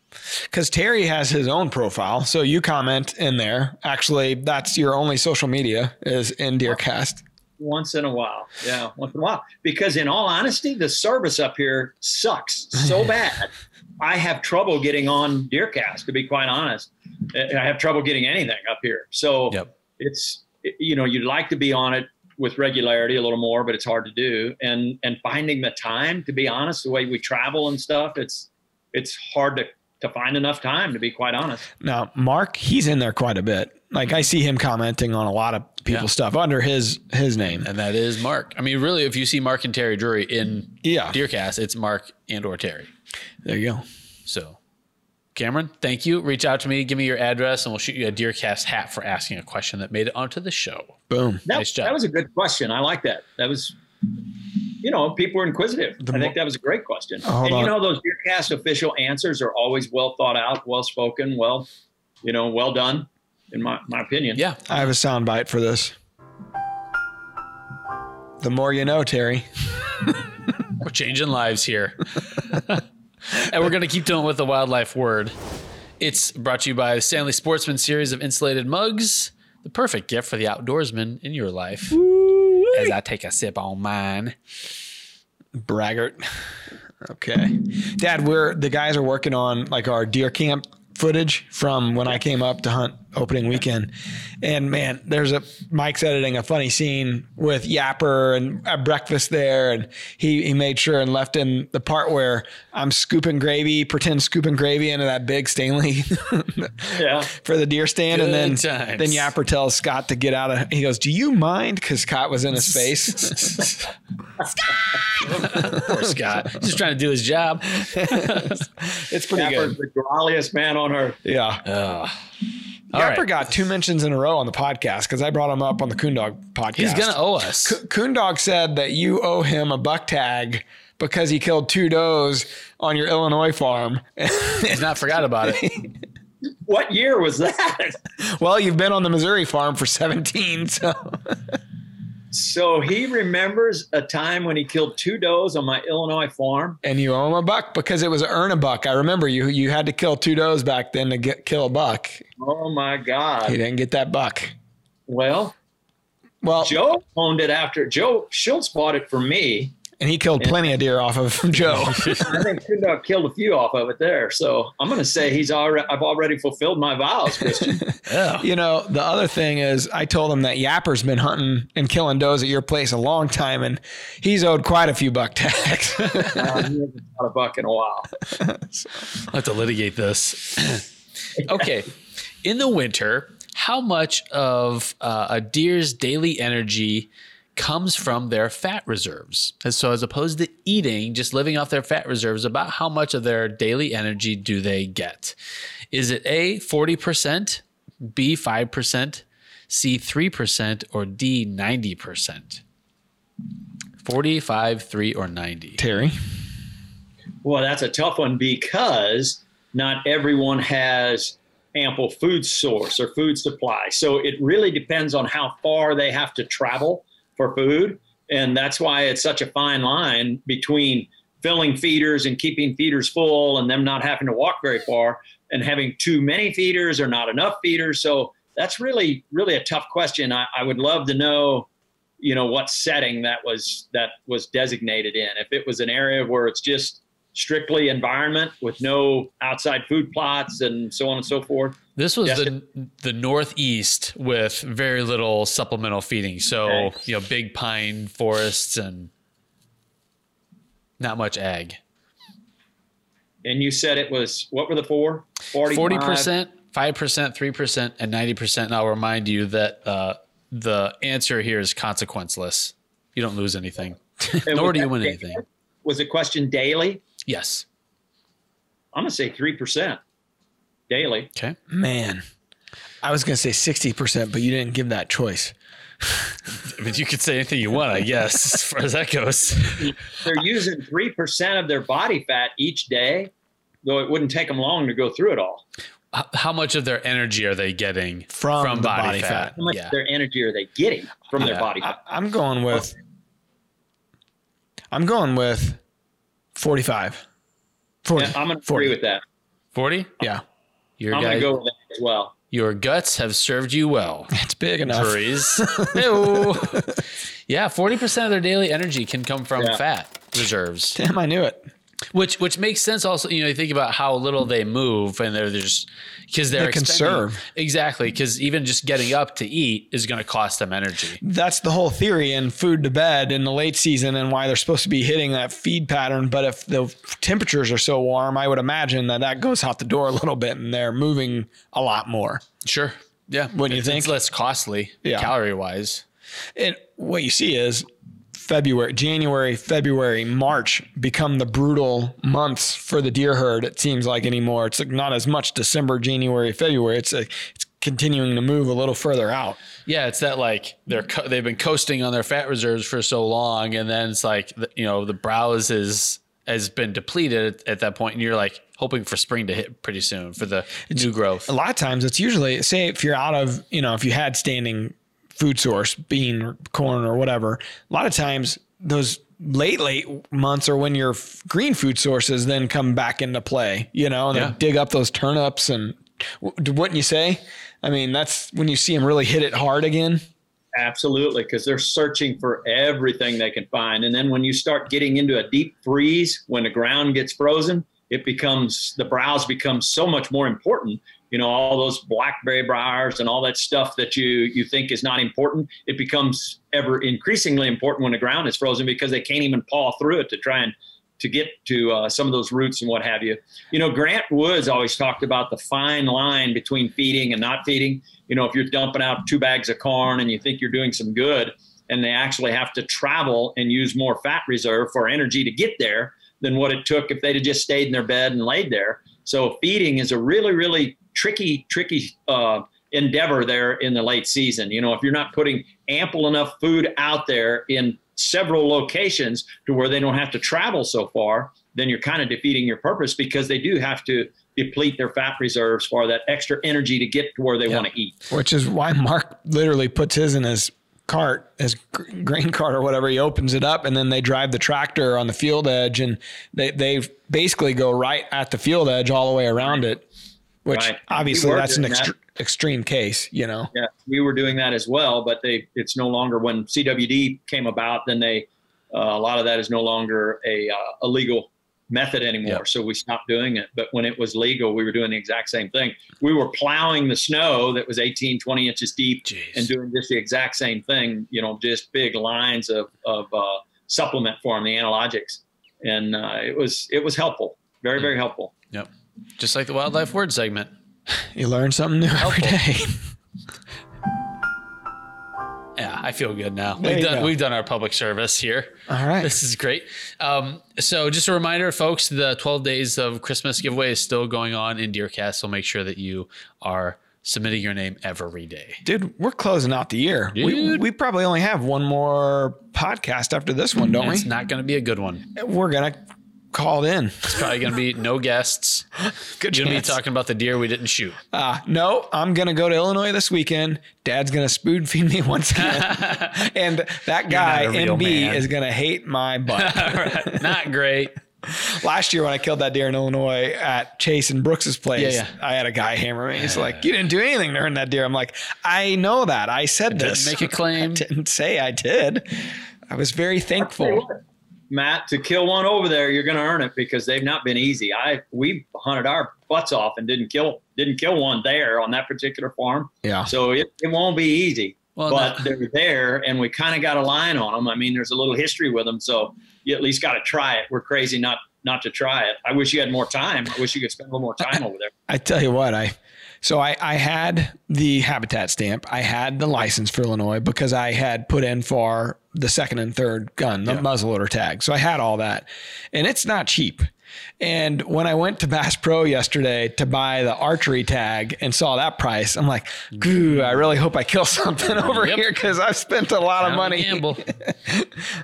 cause Terry has his own profile. So you comment in there. Actually, that's your only social media is in DeerCast. Once in a while. Yeah. Once in a while, because in all honesty, the service up here sucks so bad. I have trouble getting on DeerCast, to be quite honest. I have trouble getting anything up here. So it's, you know, you'd like to be on it with regularity a little more, but it's hard to do. And finding the time, to be honest, the way we travel and stuff, it's hard to find enough time, to be quite honest. Now, Mark, he's in there quite a bit. Like I see him commenting on a lot of people's stuff under his name. And that is Mark. I mean, really, if you see Mark and Terry Drury in DeerCast, it's Mark and or Terry. There you go. So. Cameron, thank you. Reach out to me. Give me your address, and we'll shoot you a DeerCast hat for asking a question that made it onto the show. Boom. Nice job. That was a good question. I like that. That was, you know, people were inquisitive. I think that was a great question. You know, those DeerCast official answers are always well thought out, well spoken, well done, in my opinion. Yeah. I have a sound bite for this. The more you know, Terry. We're changing lives here. And we're going to keep doing it with the wildlife word. It's brought to you by the Stanley Sportsman series of insulated mugs. The perfect gift for the outdoorsman in your life. Ooh-wee. As I take a sip on mine. Braggart. Okay. Dad, the guys are working on like our deer camp footage from when I came up to hunt opening weekend. And man, Mike's editing a funny scene with Yapper and a breakfast there. And he made sure and left in the part where I'm pretend scooping gravy into that big Stanley for the deer stand. Good and then Yapper tells Scott to get out he goes, do you mind? Cause Scott was in his face. Scott! Poor Scott. He's just trying to do his job. It's pretty Yapper's good. The growliest man on earth. Yeah. Yapper got 2 mentions in a row on the podcast because I brought him up on the Coondog podcast. He's going to owe us. Coondog said that you owe him a buck tag because he killed 2 does on your Illinois farm. He's not forgot about it. What year was that? Well, you've been on the Missouri farm for 17, so... So he remembers a time when he killed 2 does on my Illinois farm. And you owe him a buck because it was earn a buck. I remember you had to kill 2 does back then to kill a buck. Oh, my God. He didn't get that buck. Well, Joe owned it after. Joe Schultz bought it for me. And he killed plenty of deer off of Joe. I think Coondog killed a few off of it there. So I'm going to say I've already fulfilled my vows, Christian. Yeah. You know, the other thing is I told him that Yapper's been hunting and killing does at your place a long time, and he's owed quite a few buck tax. He hasn't caught a buck in a while. So. I'll have to litigate this. Okay. In the winter, how much of a deer's daily energy comes from their fat reserves? And so as opposed to eating, just living off their fat reserves, about how much of their daily energy do they get? Is it A, 40%, B, 5%, C, 3%, or D, 90%? 40, 5, 3, or 90? Terry? Well, that's a tough one because not everyone has ample food source or food supply. So it really depends on how far they have to travel for food. And that's why it's such a fine line between filling feeders and keeping feeders full and them not having to walk very far and having too many feeders or not enough feeders. So that's really, really a tough question. I would love to know, you know, what setting that was designated in. If it was an area where it's just strictly environment with no outside food plots and so on and so forth. This was the Northeast with very little supplemental feeding. So, okay. You know, big pine forests and not much ag. And you said it was, what were the four? 40%, 5%, 3%, and 90%. And I'll remind you that the answer here is consequenceless. You don't lose anything, nor do you win anything. Was the question daily? Yes. I'm going to say 3% daily. Okay. Man, I was going to say 60%, but you didn't give that choice. I mean, you could say anything you want, I guess, as far as that goes. They're using 3% of their body fat each day, though it wouldn't take them long to go through it all. How much of their energy are they getting from body fat? How much of their energy are they getting from their body fat? I'm going with 45. 40. Yeah, I'm going to agree with that. 40? Yeah. I'm going to go with that as well. Your guts have served you well. It's big enough. Yeah, 40% of their daily energy can come from fat reserves. Damn, I knew it. Which makes sense also, you know, you think about how little they move and they're just because they're conserve. Exactly. Because even just getting up to eat is going to cost them energy. That's the whole theory in food to bed in the late season and why they're supposed to be hitting that feed pattern. But if the temperatures are so warm, I would imagine that goes out the door a little bit and they're moving a lot more. Sure. Yeah. Wouldn't you think? It's less costly calorie wise. And what you see is January, February, March become the brutal months for the deer herd. It seems like anymore. It's like not as much December, January, February. It's continuing to move a little further out. Yeah, it's that like they've been coasting on their fat reserves for so long, and then it's like you know the browse has been depleted at that point, and you're like hoping for spring to hit pretty soon for the new growth. A lot of times, it's usually say if you're out of if you had standing food source, bean or corn or whatever. A lot of times those late months are when your green food sources then come back into play, and they dig up those turnips and wouldn't you say? I mean, that's when you see them really hit it hard again. Absolutely. Cause they're searching for everything they can find. And then when you start getting into a deep freeze, when the ground gets frozen, the browse becomes so much more important. You know, all those blackberry briars and all that stuff that you think is not important, it becomes ever increasingly important when the ground is frozen because they can't even paw through it to try and to get to some of those roots and what have you. You know, Grant Woods always talked about the fine line between feeding and not feeding. You know, if you're dumping out 2 bags of corn and you think you're doing some good and they actually have to travel and use more fat reserve for energy to get there than what it took if they'd have just stayed in their bed and laid there. So feeding is a really, really tricky endeavor there in the late season. You know, if you're not putting ample enough food out there in several locations to where they don't have to travel so far, then you're kind of defeating your purpose because they do have to deplete their fat reserves for that extra energy to get to where they want to eat. Which is why Mark literally puts his in his cart, his grain cart or whatever. He opens it up and then they drive the tractor on the field edge and they basically go right at the field edge all the way around it. Which obviously that's an extreme case, you know? Yeah, we were doing that as well, but it's no longer when CWD came about, then they A lot of that is no longer a legal method anymore. Yep. So we stopped doing it. But when it was legal, we were doing the exact same thing. We were plowing the snow that was 18, 20 inches deep. Jeez. And doing just the exact same thing, you know, just big lines of supplement for them, the analogics. And it was helpful. Very, very helpful. Yep. Just like the wildlife word segment. You learn something new every day. Yeah, I feel good now. We've done our public service here. All right. This is great. So just a reminder, folks, the 12 days of Christmas giveaway is still going on in DeerCast. So make sure that you are submitting your name every day. Dude, we're closing out the year. We probably only have one more podcast after this one, don't we? It's not going to be a good one. We're going to call in. It's probably going to be no guests. Good You're going to be talking about the deer we didn't shoot. No, I'm going to go to Illinois this weekend. Dad's going to spoon feed me once again. And that guy, MB, is going to hate my butt. Right. Not great. Last year when I killed that deer in Illinois at Chase and Brooks's place, I had a guy hammer me. He's like, you didn't do anything to earn that deer. I'm like, I know that. I said this. Didn't make a claim. I didn't say I did. I was very thankful. Matt, to kill one over there, you're going to earn it because they've not been easy. We hunted our butts off and didn't kill one there on that particular farm. Yeah. So it won't be easy. Well, but they're there, and we kind of got a line on them. I mean, there's a little history with them, so you at least got to try it. We're crazy not to try it. I wish you had more time. I wish you could spend a little more time over there. I tell you what, I had the habitat stamp. I had the license for Illinois because I had put in for the second and third gun, the muzzleloader tag. So I had all that, and it's not cheap. And when I went to Bass Pro yesterday to buy the archery tag and saw that price, I'm like, goo, I really hope I kill something over here because I've spent a lot of money.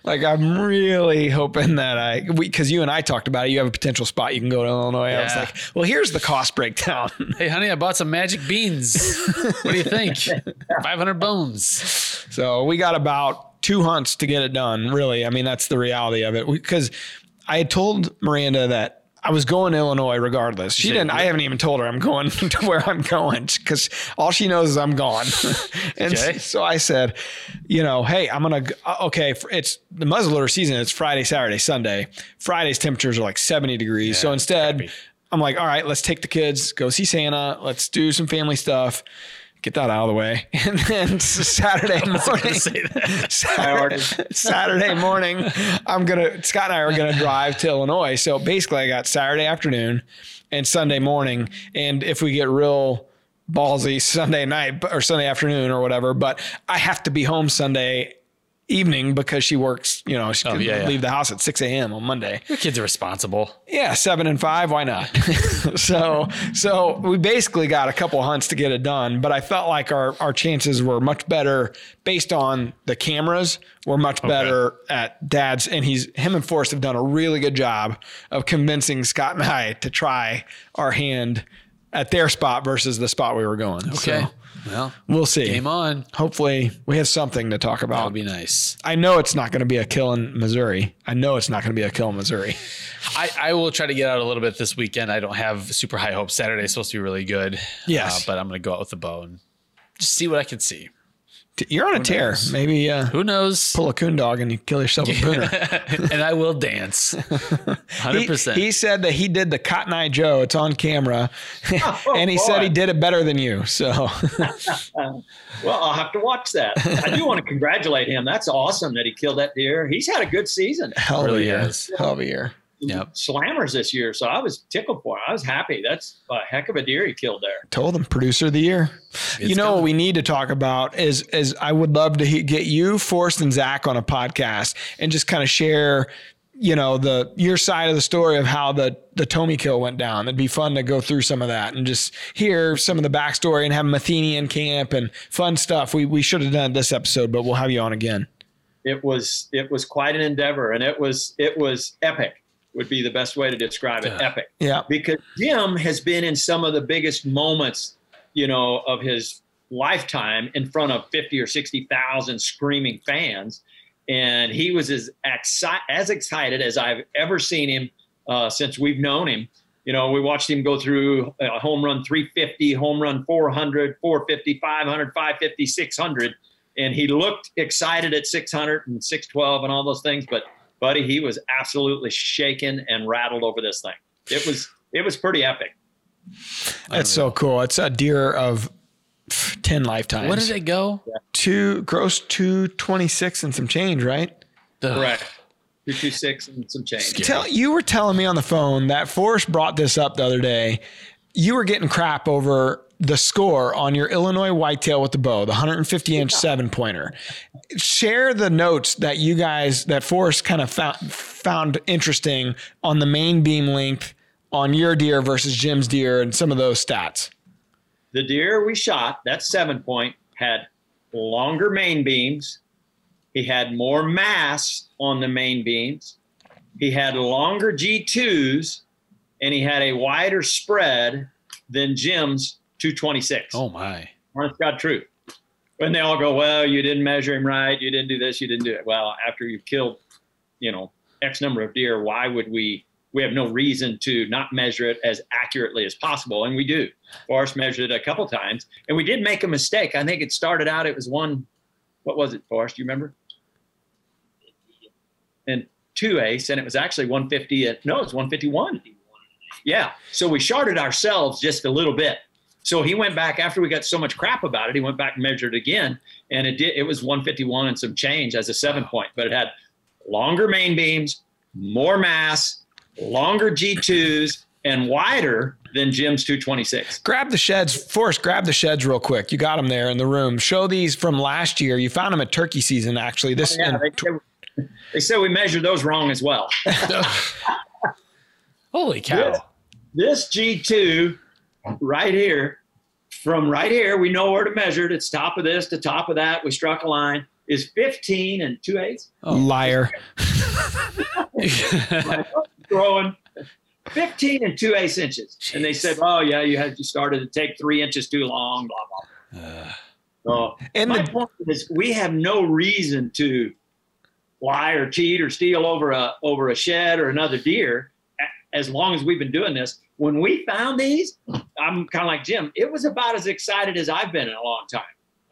Like, I'm really hoping that because you and I talked about it, you have a potential spot you can go to Illinois. Yeah. I was like, well, here's the cost breakdown. Hey, honey, I bought some magic beans. What do you think? 500 bones. So we got about 2 hunts to get it done, really. I mean, that's the reality of it because I had told Miranda that I was going to Illinois regardless. She didn't. I haven't even told her I'm going to where I'm going because all she knows is I'm gone. And so I said, you know, hey, I'm going to, it's the muzzleloader season. It's Friday, Saturday, Sunday. Friday's temperaters are like 70 degrees. Yeah, so instead, I'm like, all right, let's take the kids, go see Santa. Let's do some family stuff. Get that out of the way. And then Saturday morning, Scott and I are going to drive to Illinois. So basically I got Saturday afternoon and Sunday morning. And if we get real ballsy, Sunday night or Sunday afternoon or whatever, but I have to be home Sunday evening because she works, you know, she leave the house at 6 a.m. on Monday. Your kids are responsible. Yeah, 7 and 5, why not? so we basically got a couple hunts to get it done, but I felt like our chances were much better based on the cameras. We're much better at Dad's, and him and Forrest have done a really good job of convincing Scott and I to try our hand at their spot versus the spot we were going. Okay. So, well, we'll see. Game on. Hopefully we have something to talk about. That'll be nice. I know it's not going to be a kill in Missouri. I will try to get out a little bit this weekend. I don't have super high hopes. Saturday is supposed to be really good. Yes. But I'm going to go out with the bow and just see what I can see. You're on a tear. Knows? Maybe. Who knows? Pull a Coondog and you kill yourself a booner. And I will dance. 100%. He said that he did the Cotton Eye Joe. It's on camera. And he said he did it better than you. So. Well, I'll have to watch that. I do want to congratulate him. That's awesome that he killed that deer. He's had a good season. Hell of a year. Yep. Slammers this year. So I was tickled for him. I was happy. That's a heck of a deer he killed there. Told him producer of the year. What we need to talk about is I would love to get you, Forrest, and Zach on a podcast and just kind of share, you know, your side of the story of how the Tommy kill went down. It'd be fun to go through some of that and just hear some of the backstory and have Matheny in camp and fun stuff. We should have done this episode, but we'll have you on again. It was quite an endeavor, and it was epic. Would be the best way to describe it. Epic. Yeah. Because Jim has been in some of the biggest moments, you know, of his lifetime in front of 50 or 60,000 screaming fans. And he was as excited as I've ever seen him since we've known him. You know, we watched him go through a home run 350, home run 400, 450, 500, 550, 600. and he looked excited at 600 and 612 and all those things, but buddy, he was absolutely shaken and rattled over this thing. It was pretty epic. That's so cool. It's a deer of 10 lifetimes. What did it go? Yeah. Gross 226 and some change, right? Correct. 226 and some change. You were telling me on the phone that Forrest brought this up the other day. You were getting crap over the score on your Illinois whitetail with the bow, the 150-inch 7-pointer. Share the notes that you guys, that Forrest kind of found interesting on the main beam length on your deer versus Jim's deer and some of those stats. The deer we shot, that 7-point, had longer main beams. He had more mass on the main beams. He had longer G2s, and he had a wider spread than Jim's 226. Oh, my. Honest God truth. And they all go, well, you didn't measure him right. You didn't do this. You didn't do it. Well, after you've killed, X number of deer, why would we have no reason to not measure it as accurately as possible? And we do. Forrest measured it a couple times. And we did make a mistake. I think it started out, it was one, what was it, Forrest? Do you remember? And 2 ace, and it was actually 150. No, it was 151. Yeah. So we shorted ourselves just a little bit. So he went back after we got so much crap about it. He went back and measured it again, and it was 151 and some change as a 7-point, but it had longer main beams, more mass, longer G2s, and wider than Jim's 226. Grab the sheds, Forrest. Grab the sheds real quick. You got them there in the room. Show these from last year. You found them at turkey season, actually. This. Oh, yeah, they said we measured those wrong as well. Holy cow! This G2. Right here, from right here, we know where to measure it. It's top of this to top of that. We struck a line. Is 15 and 2/8. Oh, liar. Throwing 15 and 2/8 inches. Jeez. And they said, oh, yeah, you started to take 3 inches too long, blah, blah. So my point is we have no reason to lie or cheat or steal over a shed or another deer as long as we've been doing this. When we found these, I'm kind of like Jim, it was about as excited as I've been in a long time.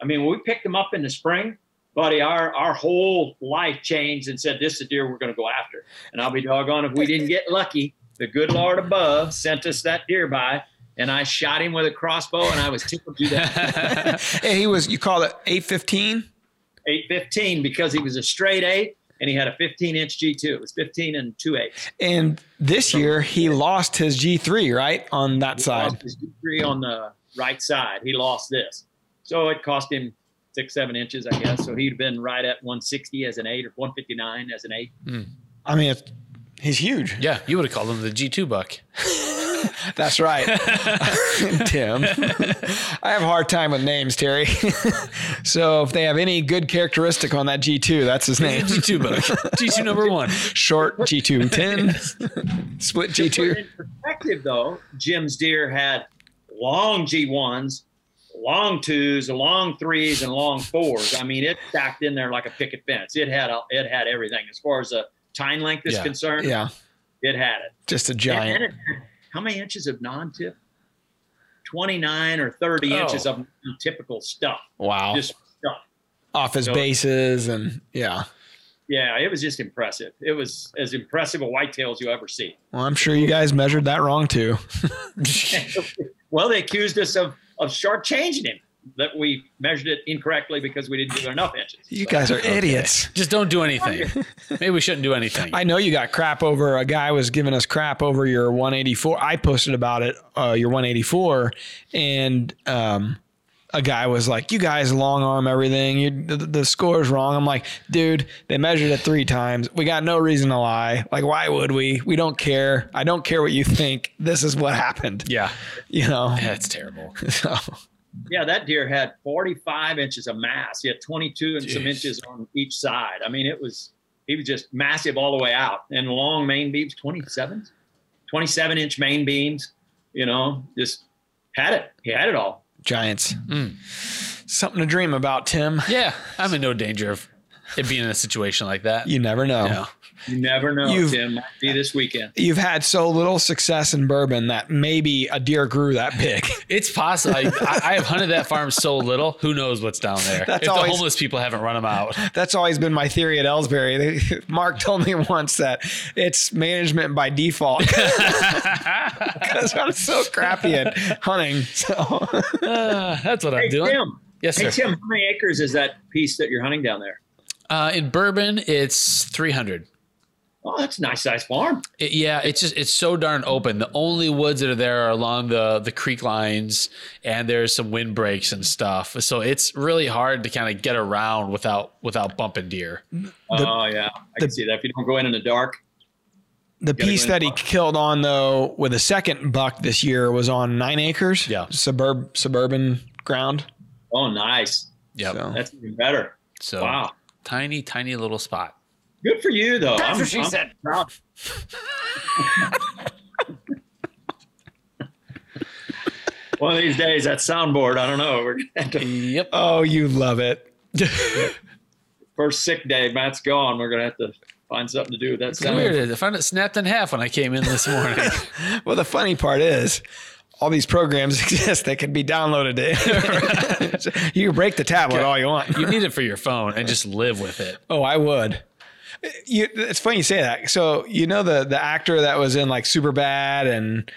I mean, when we picked them up in the spring, buddy, our whole life changed and said, this is the deer we're going to go after. And I'll be doggone if we didn't get lucky. The good Lord above sent us that deer by, and I shot him with a crossbow, and I was tickled to death. And he was, you call it 815? 815 because he was a straight 8. And he had a 15-inch G2. It was 15 and 2/8. And this year, he lost his G3, right, on that side? He lost his G3 on the right side. He lost this. So it cost him 6-7 inches, I guess. So he'd been right at 160 as an 8 or 159 as an 8. Mm. I mean, he's huge. Yeah, you would have called him the G2 buck. That's right. Tim. I have a hard time with names, Terry. So if they have any good characteristic on that G2, that's his name. G2 book. G2 number 1. Short G2 10. Split G2. In perspective, though, Jim's deer had long G1s, long 2s, long 3s, and long 4s. I mean, it stacked in there like a picket fence. It had everything. As far as the tine length is concerned, it had it. Just a giant. How many inches of non-tip? 29 or 30 inches of typical stuff. Wow. Just stuff. Off his bases and yeah, it was just impressive. It was as impressive a whitetail as you ever see. Well, I'm sure you guys measured that wrong too. Well, they accused us of shortchanging him, that we measured it incorrectly because we didn't do enough inches. You guys are idiots. Just don't do anything. Maybe we shouldn't do anything. I know you got crap over, a guy was giving us crap over your 184. I posted about it, your 184, and a guy was like, you guys long arm everything. The score's wrong. I'm like, dude, they measured it 3 times. We got no reason to lie. Like, why would we? We don't care. I don't care what you think. This is what happened. Yeah. That's terrible. So. Yeah, that deer had 45 inches of mass. He had 22 and some inches on each side. I mean, he was just massive all the way out. And long main beams, 27-inch main beams, just had it. He had it all. Giants. Mm. Something to dream about, Tim. Yeah, I'm in no danger of it being in a situation like that. You never know. No. You never know, Tim. Might be this weekend. You've had so little success in Bourbon that maybe a deer grew that big. It's possible. I have hunted that farm so little. Who knows what's down there? That's if always, the homeless people haven't run them out. That's always been my theory at Ellsbury. Mark told me once that it's management by default because I'm so crappy at hunting. So that's what I'm doing. Tim. Yes, sir. Hey, Tim, how many acres is that piece that you're hunting down there? In Bourbon, it's 300. Oh, that's a nice size farm. It's so darn open. The only woods that are there are along the creek lines, and there's some windbreaks and stuff. So it's really hard to kind of get around without bumping deer. I can see that. If you don't go in the dark. The piece that he killed on, though, with a second buck this year was on 9 acres. Yeah. Suburban ground. Oh, nice. Yeah. So. That's even better. So. Wow. Tiny, tiny little spot. Good for you, though. That's what she said. Proud. One of these days, that soundboard, I don't know. We're gonna have to... Yep. Oh, you love it. First sick day, Matt's gone. We're going to have to find something to do with that soundboard. Weird. I found it snapped in half when I came in this morning. Well, the funny part is, all these programs exist that can be downloaded. You can break the tablet all you want. You need it for your phone and just live with it. Oh, I would. It's funny you say that. So, you know, the actor that was in like Superbad and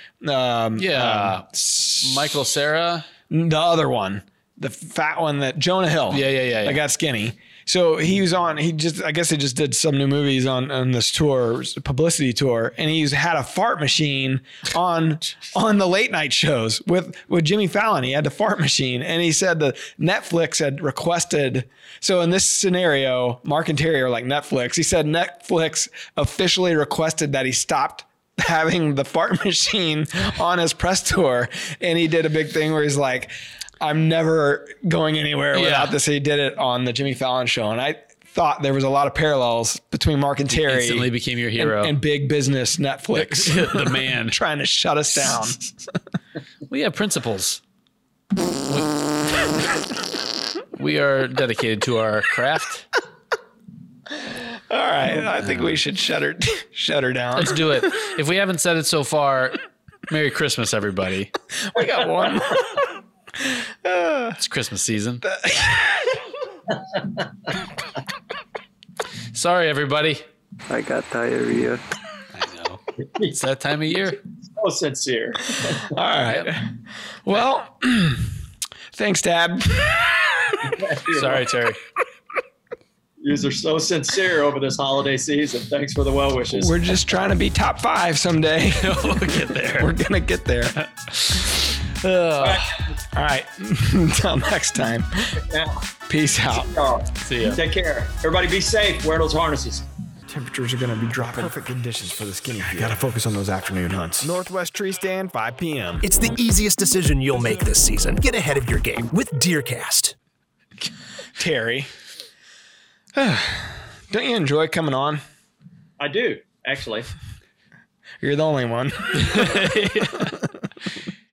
Michael Cera, the other one, the fat one that Jonah Hill. Yeah. I got skinny. So he was on, I guess they just did some new movies on this tour, publicity tour. And he's had a fart machine on the late night shows with Jimmy Fallon. He had the fart machine, and he said that Netflix had requested. So in this scenario, Mark and Terry are like Netflix. He said Netflix officially requested that he stopped having the fart machine on his press tour. And he did a big thing where he's like, I'm never going anywhere without this. He did it on the Jimmy Fallon show. And I thought there was a lot of parallels between Mark and Terry. He instantly became your hero. And big business Netflix. The man. Trying to shut us down. We have principles. We are dedicated to our craft. All right. I think we should shut her down. Let's do it. If we haven't said it so far, Merry Christmas, everybody. We got one more. It's Christmas season. Sorry, everybody. I got diarrhea. I know. It's that time of year. So sincere. All right. Yep. Well, thanks, Dad. Sorry, Terry. You are so sincere over this holiday season. Thanks for the well wishes. We're just trying to be top 5 someday. We'll get there. We're going to get there. All right. Until next time. Peace out. See ya. Take care. Everybody be safe. Wear those harnesses. Temperatures are going to be dropping. Perfect conditions for the skinny deer. Got to focus on those afternoon hunts. Northwest Tree Stand, 5 p.m. It's the easiest decision you'll make this season. Get ahead of your game with DeerCast. Terry, don't you enjoy coming on? I do, actually. You're the only one.